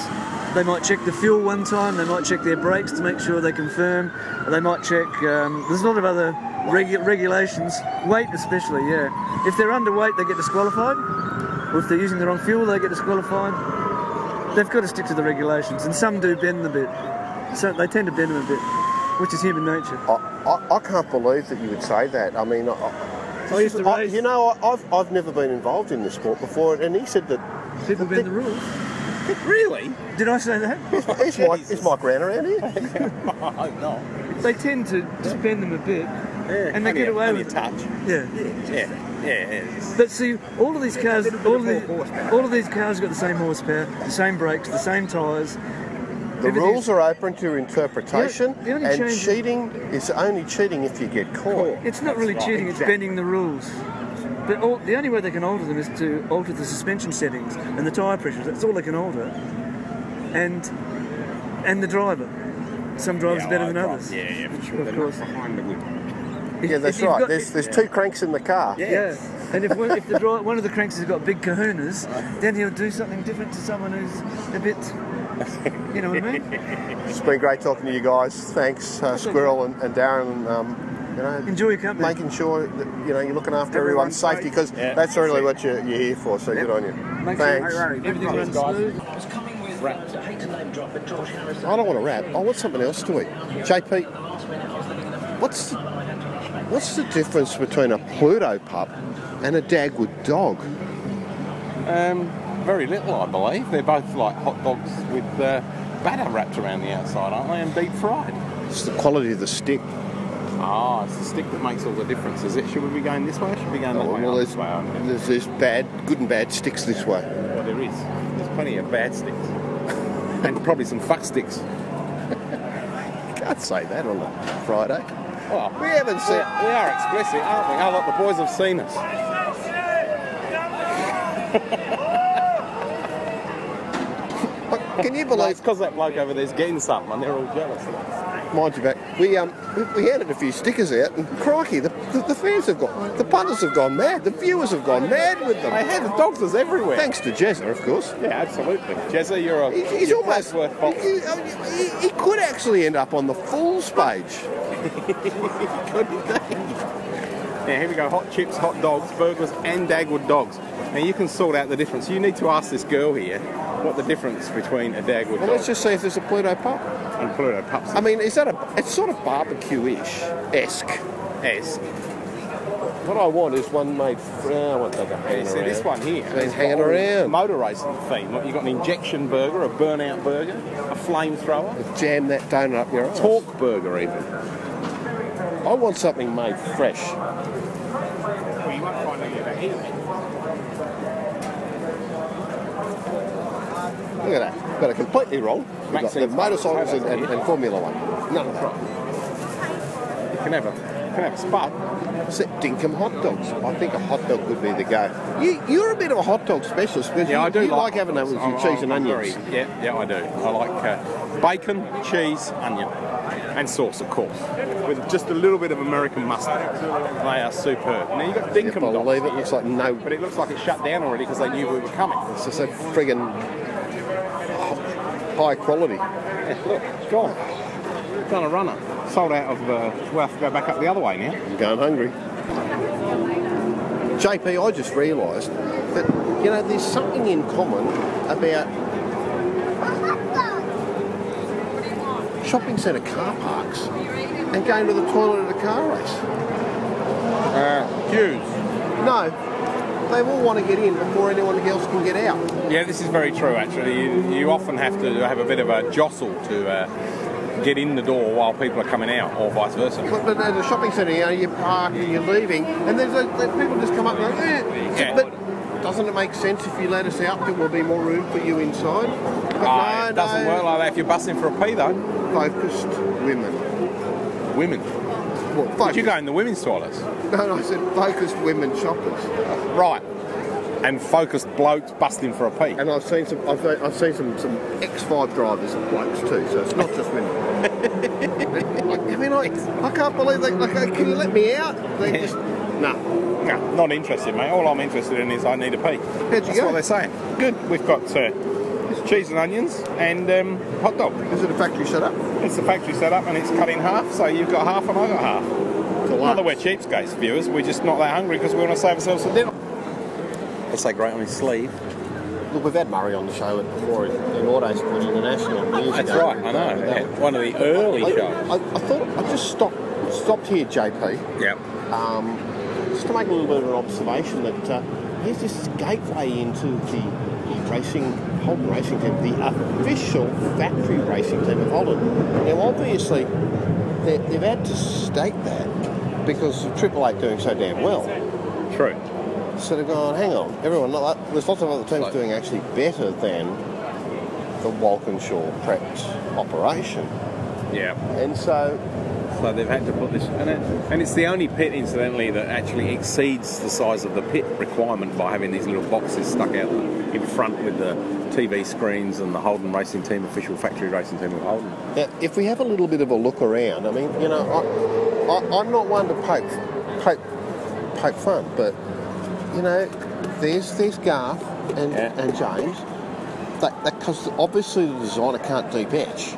they might check the fuel one time, they might check their brakes to make sure they confirm, they might check, there's a lot of other regulations, weight especially, yeah. If they're underweight, they get disqualified, or if they're using the wrong fuel, they get disqualified. They've got to stick to the regulations, and some do bend them a bit. So they tend to bend them a bit, which is human nature. I can't believe that you would say that. I mean... you know, I've never been involved in this sport before, and he said that... People bend the rules. Really? Did I say that? Is Mike Brown around here? I hope not. They tend to just bend them a bit, and they get away with it. Touch. Yeah. But see, all of these cars have got the same horsepower, the same brakes, the same tyres. The rules are open to interpretation, and cheating is only cheating if you get caught. It's not really cheating, it's bending the rules. But the only way they can alter them is to alter the suspension settings and the tyre pressures. That's all they can alter. And the driver. Some drivers are better than others. Yeah, for sure. Of course. Behind the wheel. Yeah, that's right. There's two cranks in the car. Yeah. And if one of the cranks has got big kahunas, then he'll do something different to someone who's a bit... You know what I mean? It's been great talking to you guys. Thanks, Squirrel and Darren. You know, enjoy your company. Making sure that you're looking after everyone's safety, because that's really what you're here for. So good on you. Thanks. Everything runs smooth. rap. I don't want to rap. I want something else to eat. JP, what's the difference between a Pluto pup and a Dagwood dog? Very little, I believe. They're both like hot dogs with batter wrapped around the outside, aren't they, and deep fried. It's the quality of the stick. Ah, it's the stick that makes all the difference, is it? Should we be going this way or should we be going that way? Well, there's bad, good and bad sticks this way. Well, there is. There's plenty of bad sticks. And probably some fuck sticks. You can't say that on a Friday. Well, we haven't seen... We are explicit, aren't we? Oh, look, the boys have seen us. Can you believe... It's because that bloke over there's getting something and they're all jealous of us. Mind you, back, we handed a few stickers out and crikey, the fans have gone... The punters have gone mad. The viewers have gone mad with them. They have. The doctors everywhere. Thanks to Jezza, of course. Yeah, absolutely. Jezza, you're a... He's almost... worth box. He could actually end up on the Fool's page. Couldn't he? Now, here we go. Hot chips, hot dogs, burgers and Dagwood dogs. Now, you can sort out the difference. You need to ask this girl here... What the difference between a Dagwood dog? Well, let's just see if there's a Pluto pup. And Pluto pups. I mean, is that a... It's sort of barbecue-ish. Esque. What I want is one made... I want that to hang around. See, this one here. It's been hanging around. Motor racing theme. What, you got an injection burger, a burnout burger, a flamethrower. Jam that donut up your ass. Torque burger, even. I want something made fresh. Well, you won't find any of that here. Look at that. Got it completely wrong. We've got the motorcycles and Formula One. None of that. You can have a spud. Except dinkum hot dogs. I think a hot dog would be the go. You're a bit of a hot dog specialist. Yeah, I do. You like having them with your cheese and onions. Yeah, I do. I like bacon, cheese, onion, and sauce, of course, with just a little bit of American mustard. They are superb. Now you've got dinkum dogs. Believe it. Looks like no. But it looks like it shut down already because they knew we were coming. It's just a friggin'... high quality. Yeah, look, it's gone. It's done a runner. Sold out of... we'll have to go back up the other way now. I'm going hungry. JP, I just realised that, you know, there's something in common about... shopping centre car parks and going to the toilet at a car race. Queues. No. They all want to get in before anyone else can get out. Yeah, this is very true, actually. You often have to have a bit of a jostle to get in the door while people are coming out, or vice versa. But at the shopping centre, you know, you park and you're leaving, and there's people just come up and go, eh. Yeah. But doesn't it make sense if you let us out, there will be more room for you inside? But no, it doesn't work like that if you're busting for a pee, though. Focused women. Women? Well, did you go in the women's toilets? No, I said focused women shoppers. Right. And focused blokes busting for a pee. And I've seen some X5 drivers and blokes too, so it's not just women. I mean, I can't believe they... Like, can you let me out? They just... No, not interested, mate. All I'm interested in is I need a pee. That's what they're saying. Good. We've got... cheese and onions and hot dog. Is it a factory setup? It's a factory setup and it's cut in half, so you've got half and I got half. Not that we're cheapskates, viewers, we're just not that hungry because we want to save ourselves a dinner. It's so great on his sleeve. Look, we've had Murray on the show before in Autosport International years ago. That's right, I know. Yeah, one of the early shows. I thought I just stopped here, JP. Yeah. Just to make a little bit of an observation that here's this gateway into the racing... Holden Racing Team, the official factory racing team of Holden. Now, obviously, they've had to state that because of Triple Eight doing so damn well. True. So they've gone, hang on, everyone, there's lots of other teams doing actually better than the Walkinshaw Preps operation. Yeah. And so they've had to put this... And it's the only pit, incidentally, that actually exceeds the size of the pit requirement by having these little boxes stuck out in front with the TV screens and the Holden Racing Team, official factory racing team of Holden. Now, if we have a little bit of a look around, I mean, you know, I'm not one to poke fun, but, you know, there's Garth and James, because obviously the designer can't deep etch.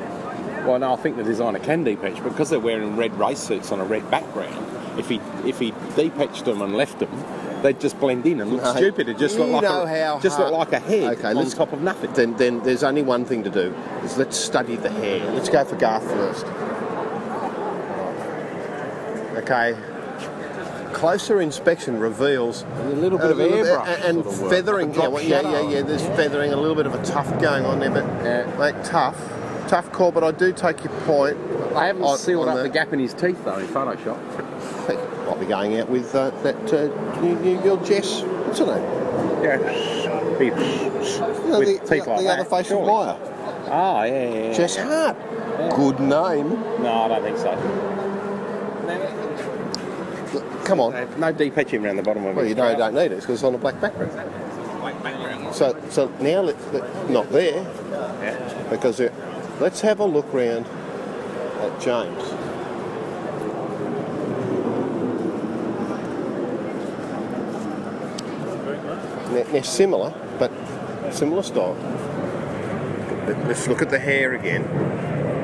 Well, no, I think the designer can deep-etch because they're wearing red race suits on a red background. If he deep-etched them and left them, They just blend in and look stupid. It just looks like a head on top of nothing. Then there's only one thing to do, is let's study the hair. Let's go for Garth first. Okay. Closer inspection reveals a little bit of airbrush and sort of feathering. There's feathering, a little bit of a tuft going on there, but tough call. But I do take your point. I haven't sealed up the gap in his teeth though in Photoshop. I think I might be going out with that your Jess. What's her name? Yeah, the other face of wire. Oh yeah. Jess Hart. Yeah. Good name. No, I don't think so. Come on. No deep etching around the bottom of it. Well, you know you don't need it because it's on a black background. So now, not there, because let's have a look round at James. They're similar, but similar style. Let's look at the hair again.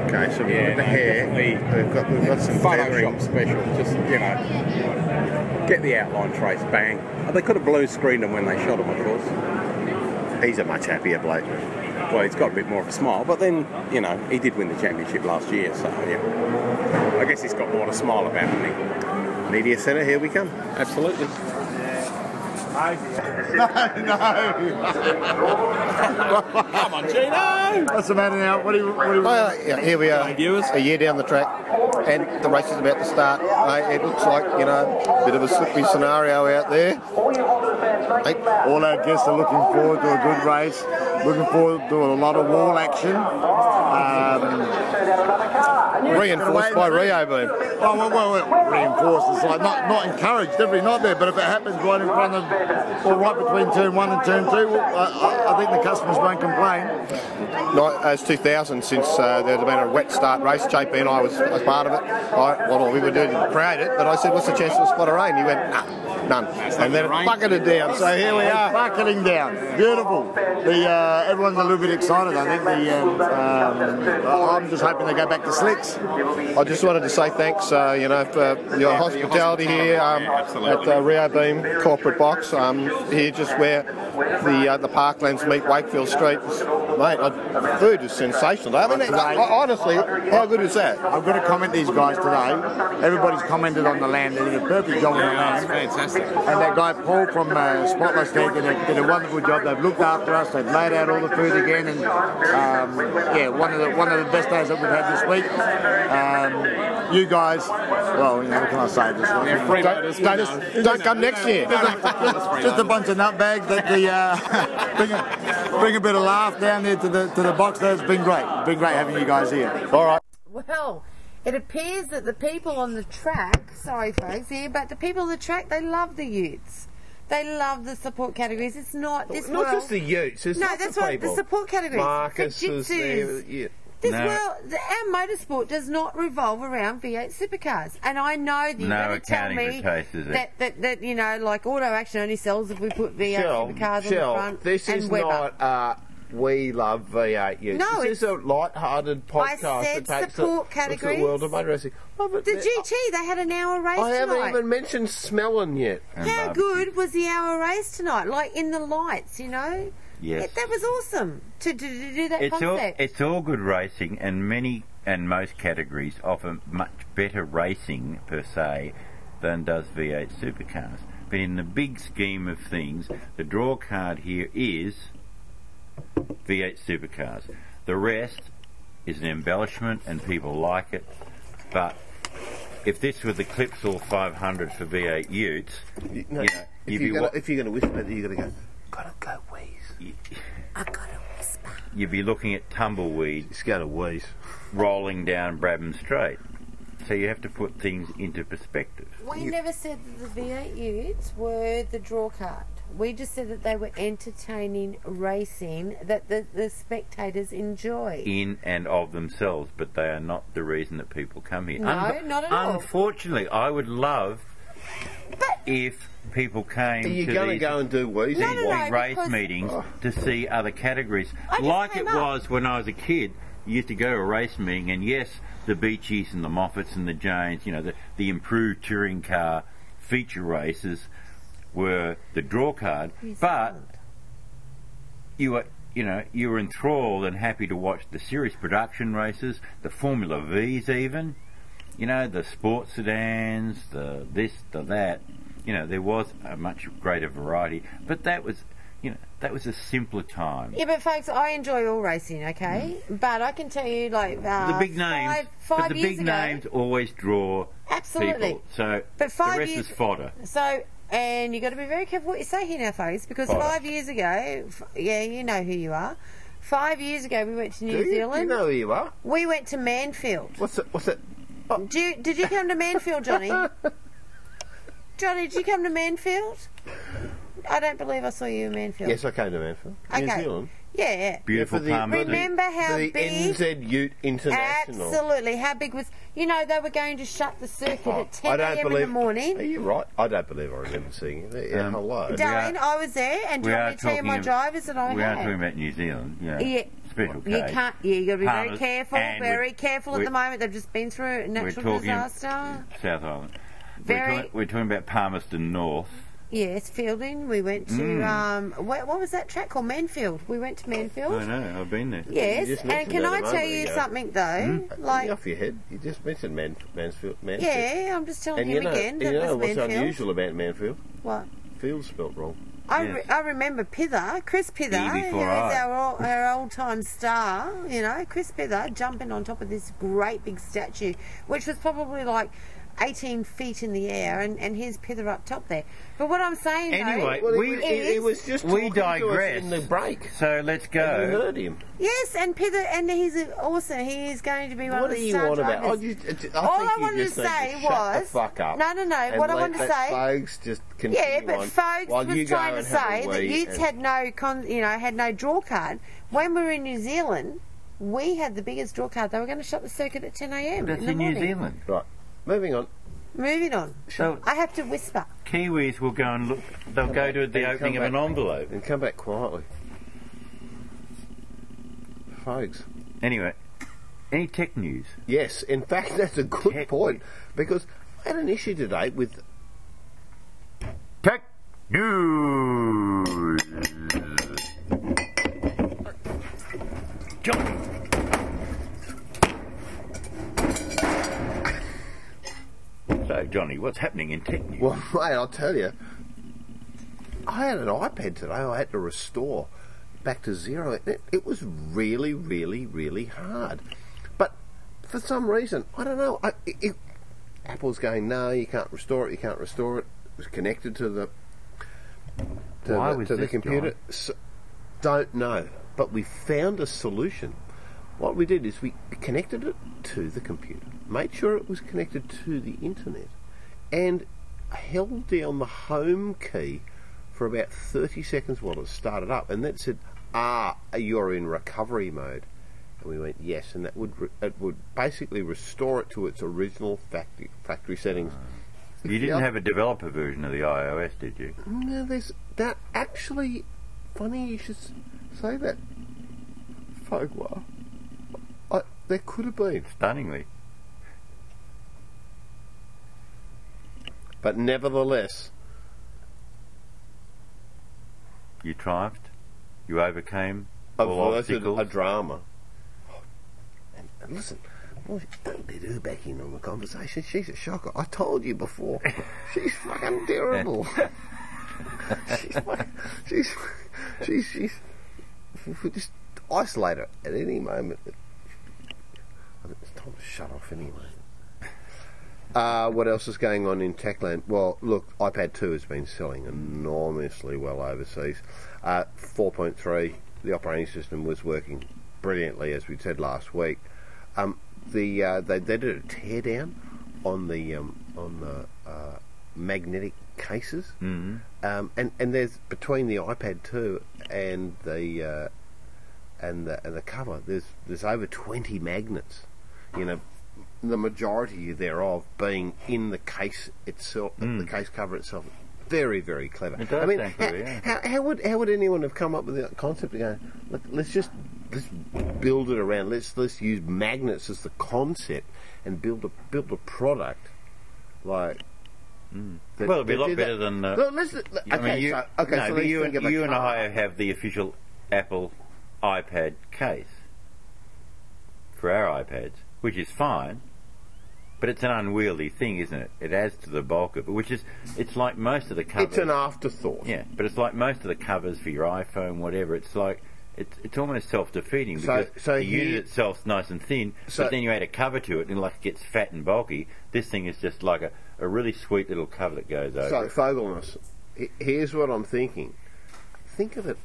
Okay, so we've got the hair, we've got some Photoshop special, just, you know, get the outline trace, bang. Oh, they could have blue screened him when they shot him, of course. He's a much happier bloke. Well, he's got a bit more of a smile, but then, you know, he did win the championship last year, so, yeah. I guess he's got more to smile about than he. Media Centre, here we come. Absolutely. No. Come on, Gino. What's the matter now? What do you here we are, viewers. A year down the track, and the race is about to start. It looks like, you know, a bit of a slippery scenario out there. All our guests are looking forward to a good race. Looking forward to a lot of wall action. Reinforced by Rio Beam. Oh, well, reinforced. It's like not encouraged. Every night there, but if it happens right in front of, or right between turn one and turn two, well, I think the customers won't complain. Not as 2000, since there'd been a wet start race. JP and I was a part of it. We were doing to create it, but I said, "What's the chance of a spot of rain?" He went, "Nah, none." And then it bucketed down. So here we are, bucketing down. Beautiful. Everyone's a little bit excited. I think I'm just hoping they go back to slicks. I just wanted to say thanks, for your hospitality here at Rio Beam Corporate Box. Here, just where the Parklands meet Wakefield Street. Mate, food is sensational. I mean, honestly, how good is that? I've got to comment these guys today. Everybody's commented on the land. They did a perfect job on the land. Fantastic. And that guy Paul from Spotless there did a wonderful job. They've looked after us. They've laid out all the food again, and one of the best days that we've had this week. You guys, well, what can I say? Don't come next year. Just a bunch of nutbags that bring a bit of laugh down there to the box. That's been great. It's been great having you guys here. All right. Well, it appears that the people on the track, sorry folks here, but the people on the track, they love the Utes. They love the support categories. It's not this world. Not just the Utes. It's no, that's what the support categories. Marcus is there. Yeah. Our motorsport does not revolve around V8 supercars, and I know that you're going to tell me that like Auto Action only sells if we put V8 supercars on the front. This is not we love V8 use. No, this is a light-hearted podcast that takes the world of motor racing. Oh, the GT, they had an hour race tonight. I haven't even mentioned smelling yet. How good was the hour race tonight? Like in the lights, you know. Yes. That was awesome to do that concept. It's all good racing, and many and most categories offer much better racing per se than does V8 supercars. But in the big scheme of things, the draw card here is V8 supercars. The rest is an embellishment and people like it, but if this were the Clipsal 500 for V8 Utes, if you're going to whisper, you're going to go, gotta go wheeze. I gotta whisper. You'd be looking at tumbleweed. It's gotta wheeze. Rolling down Brabham Strait. So you have to put things into perspective. We never said that the V8 Utes were the draw card. We just said that they were entertaining racing that the spectators enjoy. In and of themselves, but they are not the reason that people come here. No, not at all. Unfortunately, I would love if people came to these race meetings to see other categories. Like it was when I was a kid, you used to go to a race meeting, and yes, the Beachies and the Moffats and the Jones, the improved touring car feature races were the draw card, but you were enthralled and happy to watch the series production races, the Formula V's even, you know, the sports sedans, the this, the that. You know, there was a much greater variety, but that was, you know, that was a simpler time. Yeah, but folks, I enjoy all racing, okay? Mm. But I can tell you, like, the big names, five but the big ago, names always draw absolutely people. So but the rest is fodder. So, and you've got to be very careful what you say here now, folks, because fodder. 5 years ago, yeah, you know who you are. 5 years ago, we went to New Zealand. Do you know who you are? We went to Manfield. What's it? Oh. Did you come to Manfield, Johnny? Johnny, did you come to Manfield? I don't believe I saw you in Manfield. Yes, I came to Manfield. Okay. New Zealand. Yeah, yeah. Beautiful farm. Remember how the big... The NZ Ute International. Absolutely. How big was... You know, they were going to shut the circuit at 10 a.m. in the morning. Are you right? I don't believe I remember seeing you there. Yeah, hello. Darren, I was there, and do you want me to tell you my drivers that I had? We are talking about New Zealand, yeah. Yeah. Special case. You can't... Yeah, you've got to be very careful, very careful at the moment. They've just been through a natural disaster. South Island. We're talking about Palmerston North. Yes, Fielding. We went to, what was that track called? Manfield. We went to Manfield. I know, I've been there. Yes, and can I tell you something, though? Like, off your head. You just mentioned Mansfield. Yeah, I'm just telling him again that it was Manfield. And you know what's unusual about Manfield? What? Field's spelt wrong. I remember Pither, Chris Pither, who is our old-time star, you know, Chris Pither jumping on top of this great big statue, which was probably like 18 feet in the air, and here's Pither up top there. But what I'm saying, anyway, though, we digress in the break. So let's go. And you heard him. Yes, and Pither, and he's awesome. He is going to be one of the star drivers. What are you on about? All I wanted to say was, no. What I wanted to say, folks, just continue on. Yeah, but folks was trying to say that Utes had no draw card when we were in New Zealand. We had the biggest draw card. They were going to shut the circuit at 10 a.m. That's in New Zealand, right? Moving on. So I have to whisper. Kiwis will go and look. They'll go to the opening of an envelope and come back quietly, folks. Anyway, any tech news? Yes. In fact, that's a good point because I had an issue today with tech news. John. So, Johnny, what's happening in tech news? Well, mate, I'll tell you. I had an iPad today I had to restore back to zero. It was really, really, really hard. But for some reason, I don't know. Apple's going, no, you can't restore it. You can't restore it. It was connected to the computer. So, don't know. But we found a solution. What we did is we connected it to the computer, made sure it was connected to the internet, and held down the home key for about 30 seconds while it started up, and that said, you're in recovery mode. And we went, yes, and that would it would basically restore it to its original factory settings. You didn't have a developer version of the iOS, did you? No, actually, funny you should say that, Fogwa. There could have been. Stunningly. But nevertheless. You triumphed. You overcame all obstacles. A drama. And listen, don't let her back in on the conversation. She's a shocker. I told you before. She's fucking terrible. If we just isolate her at any moment... It's time to shut off anyway. What else is going on in Techland? Well, look, iPad 2 has been selling enormously well overseas. 4.3, the operating system was working brilliantly, as we said last week. They did a teardown on the magnetic cases, and there's between the iPad 2 and the cover, there's over 20 magnets. You know, the majority thereof being in the case itself, the case cover itself. Very, very clever. It does, I mean, how would anyone have come up with the concept of going, let's build it around. Let's use magnets as the concept and build a product like Well, it'll be a lot better than... You and I have the official Apple iPad case for our iPads, which is fine, but it's an unwieldy thing, isn't it? It adds to the bulk of it, which is... It's like most of the covers... It's an afterthought. Yeah, but it's like most of the covers for your iPhone, whatever. It's like... It's almost self-defeating because the unit itself's nice and thin, but then you add a cover to it and like it gets fat and bulky. This thing is just like a really sweet little cover that goes over. So Fogelness, here's what I'm thinking. Think of it.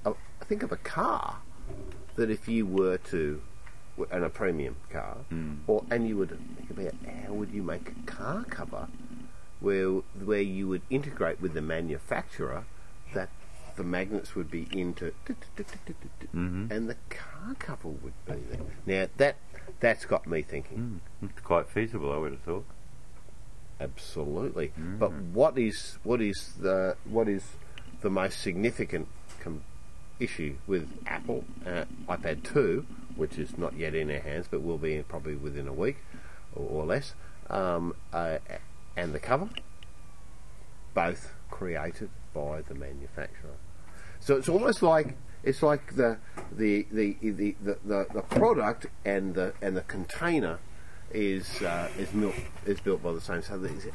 Think of a car that if you were to, and a premium car, and you would think about how would you make a car cover where you would integrate with the manufacturer that. The magnets would be into, and the car cover would be there. Now that's got me thinking. It's quite feasible, I would have thought. Absolutely. But what is the most significant issue with Apple iPad 2, which is not yet in our hands, but will be probably within a week or less, and the cover, both created by the manufacturer. So it's almost like the product and the container is built by the same. So it's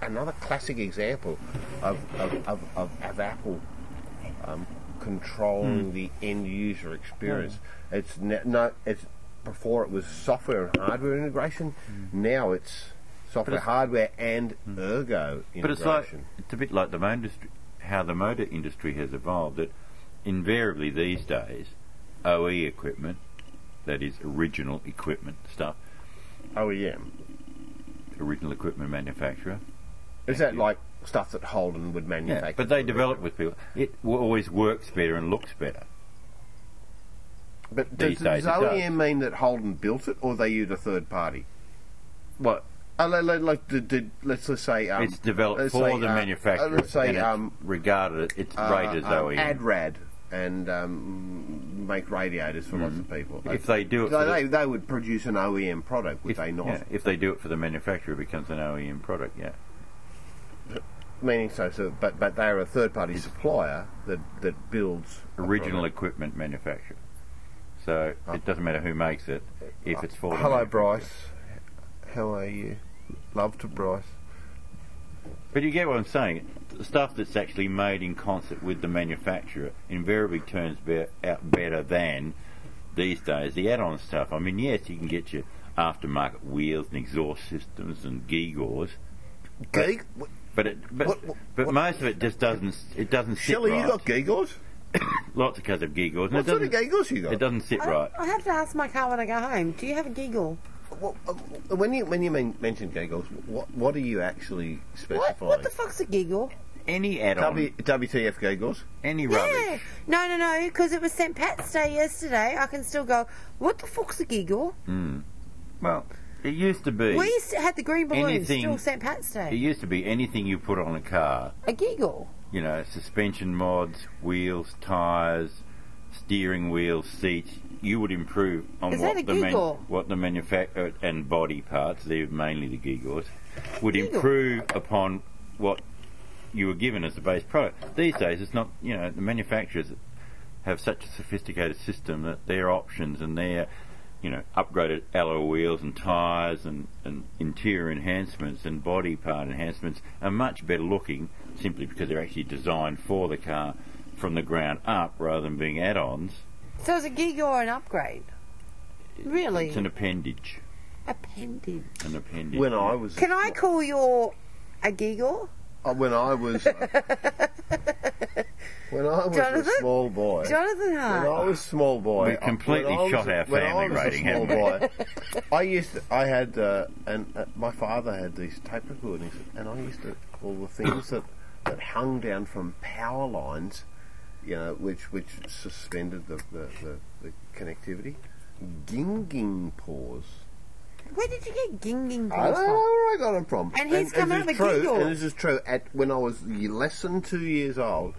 another classic example of Apple controlling the end user experience. It's before it was software and hardware integration. Now it's software, hardware, and ergo integration. But it's a bit like the motor industry. How the motor industry has evolved, that invariably these days OE equipment, that is original equipment stuff, OEM, original equipment manufacturer, is that like stuff that Holden would manufacture, but they develop with people, it always works better and looks better. But does OEM mean that Holden built it, or they used a third party? What? Let's say it's developed for the manufacturer. Let's say regarded, it's rated as OEM. Adrad and make radiators for lots of people. If they do it, they would produce an OEM product, would they not? Yeah, if they do it for the manufacturer, it becomes an OEM product. Yeah. Meaning but they are a third-party supplier that builds original equipment manufacturer. So it doesn't matter who makes it if it's for. Hello, Bryce. How are you? Love to Bryce. But you get what I'm saying. The stuff that's actually made in concert with the manufacturer invariably turns out better than, these days, the add-on stuff. I mean, yes, you can get your aftermarket wheels and exhaust systems and gewgaws. But most of it just doesn't. It doesn't. Shelley, you got gewgaws? Lots of kinds of gewgaws. What sort of gewgaws you got? It doesn't sit right. I have to ask my car when I go home. Do you have a gewgaw? When you mention giggles, what are you actually specifying? What the fuck's a giggle? Any add-on. WTF giggles? Any rubbish. No, because it was St. Pat's Day yesterday. I can still go, what the fuck's a giggle? Well, it used to be... We had the green balloons still St. Pat's Day. It used to be anything you put on a car. A giggle. You know, suspension mods, wheels, tyres, steering wheel, seats. You would improve on what the manufacturer and body parts, they're mainly the gewgaws, would improve upon what you were given as the base product. These days, it's not, you know, the manufacturers have such a sophisticated system that their options and their, you know, upgraded alloy wheels and tyres and interior enhancements and body part enhancements are much better looking simply because they're actually designed for the car from the ground up rather than being add-ons. So is a giggle an upgrade? Really? It's an appendage. Appendage. An appendage. When I was... Can I call your a giggle? When I was... when I was a small boy... Jonathan Hart. When I was a small boy... We completely shot our family rating. When I was a small boy, my father had these tape recordings, and I used to call the things that hung down from power lines... You know, which suspended the connectivity. Ginging paws. Where did you get ginging paws? I don't know where I got them from. And he's come out with giggle. And this is true. When I was less than 2 years old,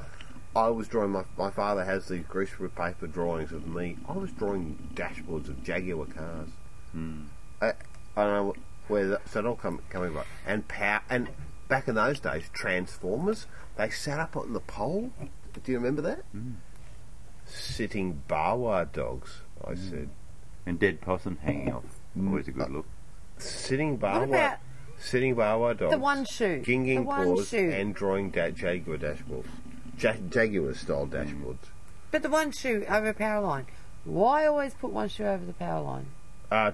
I was drawing. My father has these grease paper drawings of me. I was drawing dashboards of Jaguar cars. I don't know where that all coming back. And power and back in those days, transformers, they sat up on the pole. Do you remember that? Mm. Sitting barwar dogs, I said. And dead possum hanging off. Always a good look. Sitting barwar dogs. The one shoe. Ginging the one paws shoe. And drawing Jaguar dashboards. Jaguar-style dashboards. But the one shoe over a power line. Why always put one shoe over the power line?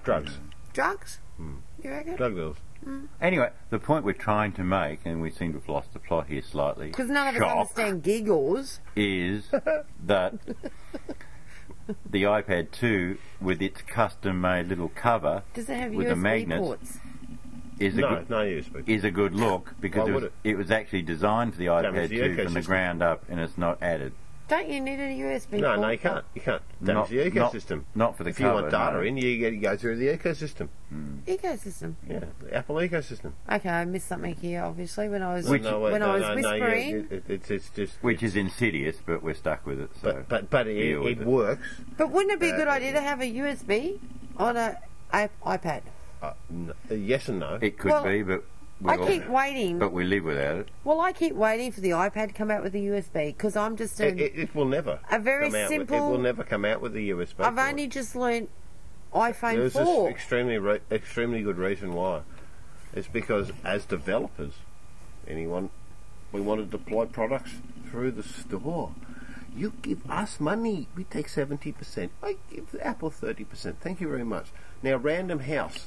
Drugs. Drugs? Mm. You reckon? Drug deals. Mm. Anyway, the point we're trying to make, and we seem to have lost the plot here slightly, because none of us understand giggles, is that the iPad 2, with its custom-made little cover with the magnets, is a good look, because it was actually designed for the iPad 2 from the ground up, and it's not added. Don't you need a USB port? No, you can't. You can't. Damage the ecosystem. Not for the cover. If you want data in, you go through the ecosystem. Mm. Ecosystem? Yeah, the Apple ecosystem. Okay, I missed something here, obviously, when I was whispering. Which is insidious, but we're stuck with it. So but it works. But wouldn't it be a good idea to have a USB on an iPad? Yes and no. It could be, but... I keep waiting. But we live without it. Well, I keep waiting for the iPad to come out with the USB, because I'm just... It will never. A very simple... It will never come out with the USB. I've only just learnt iPhone 4. There's an extremely good reason why. It's because, as developers, we want to deploy products through the store. You give us money. We take 70%. I give Apple 30%. Thank you very much. Now, Random House...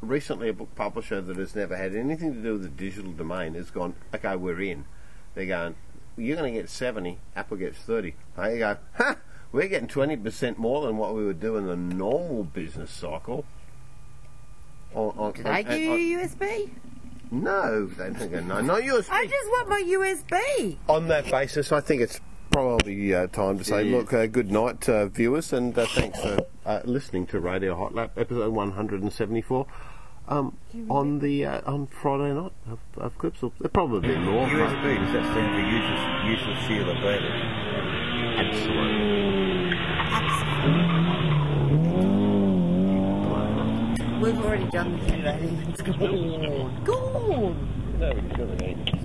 Recently, a book publisher that has never had anything to do with the digital domain has gone, okay, we're in. They're going, you're going to get 70, Apple gets 30. They go, ha, we're getting 20% more than what we would do in the normal business cycle. Did I give you a USB? No, they don't go, no, not USB. I just want my USB. On that basis, I think it's probably time to say, look, good night, viewers, and thanks for listening to Radio Hotlap, episode 174. On Friday night of Clipsal. There'll probably be more. USB, does that stand for useless seal of value? Absolutely. We've already done the thing. It's gone. Gone. No, we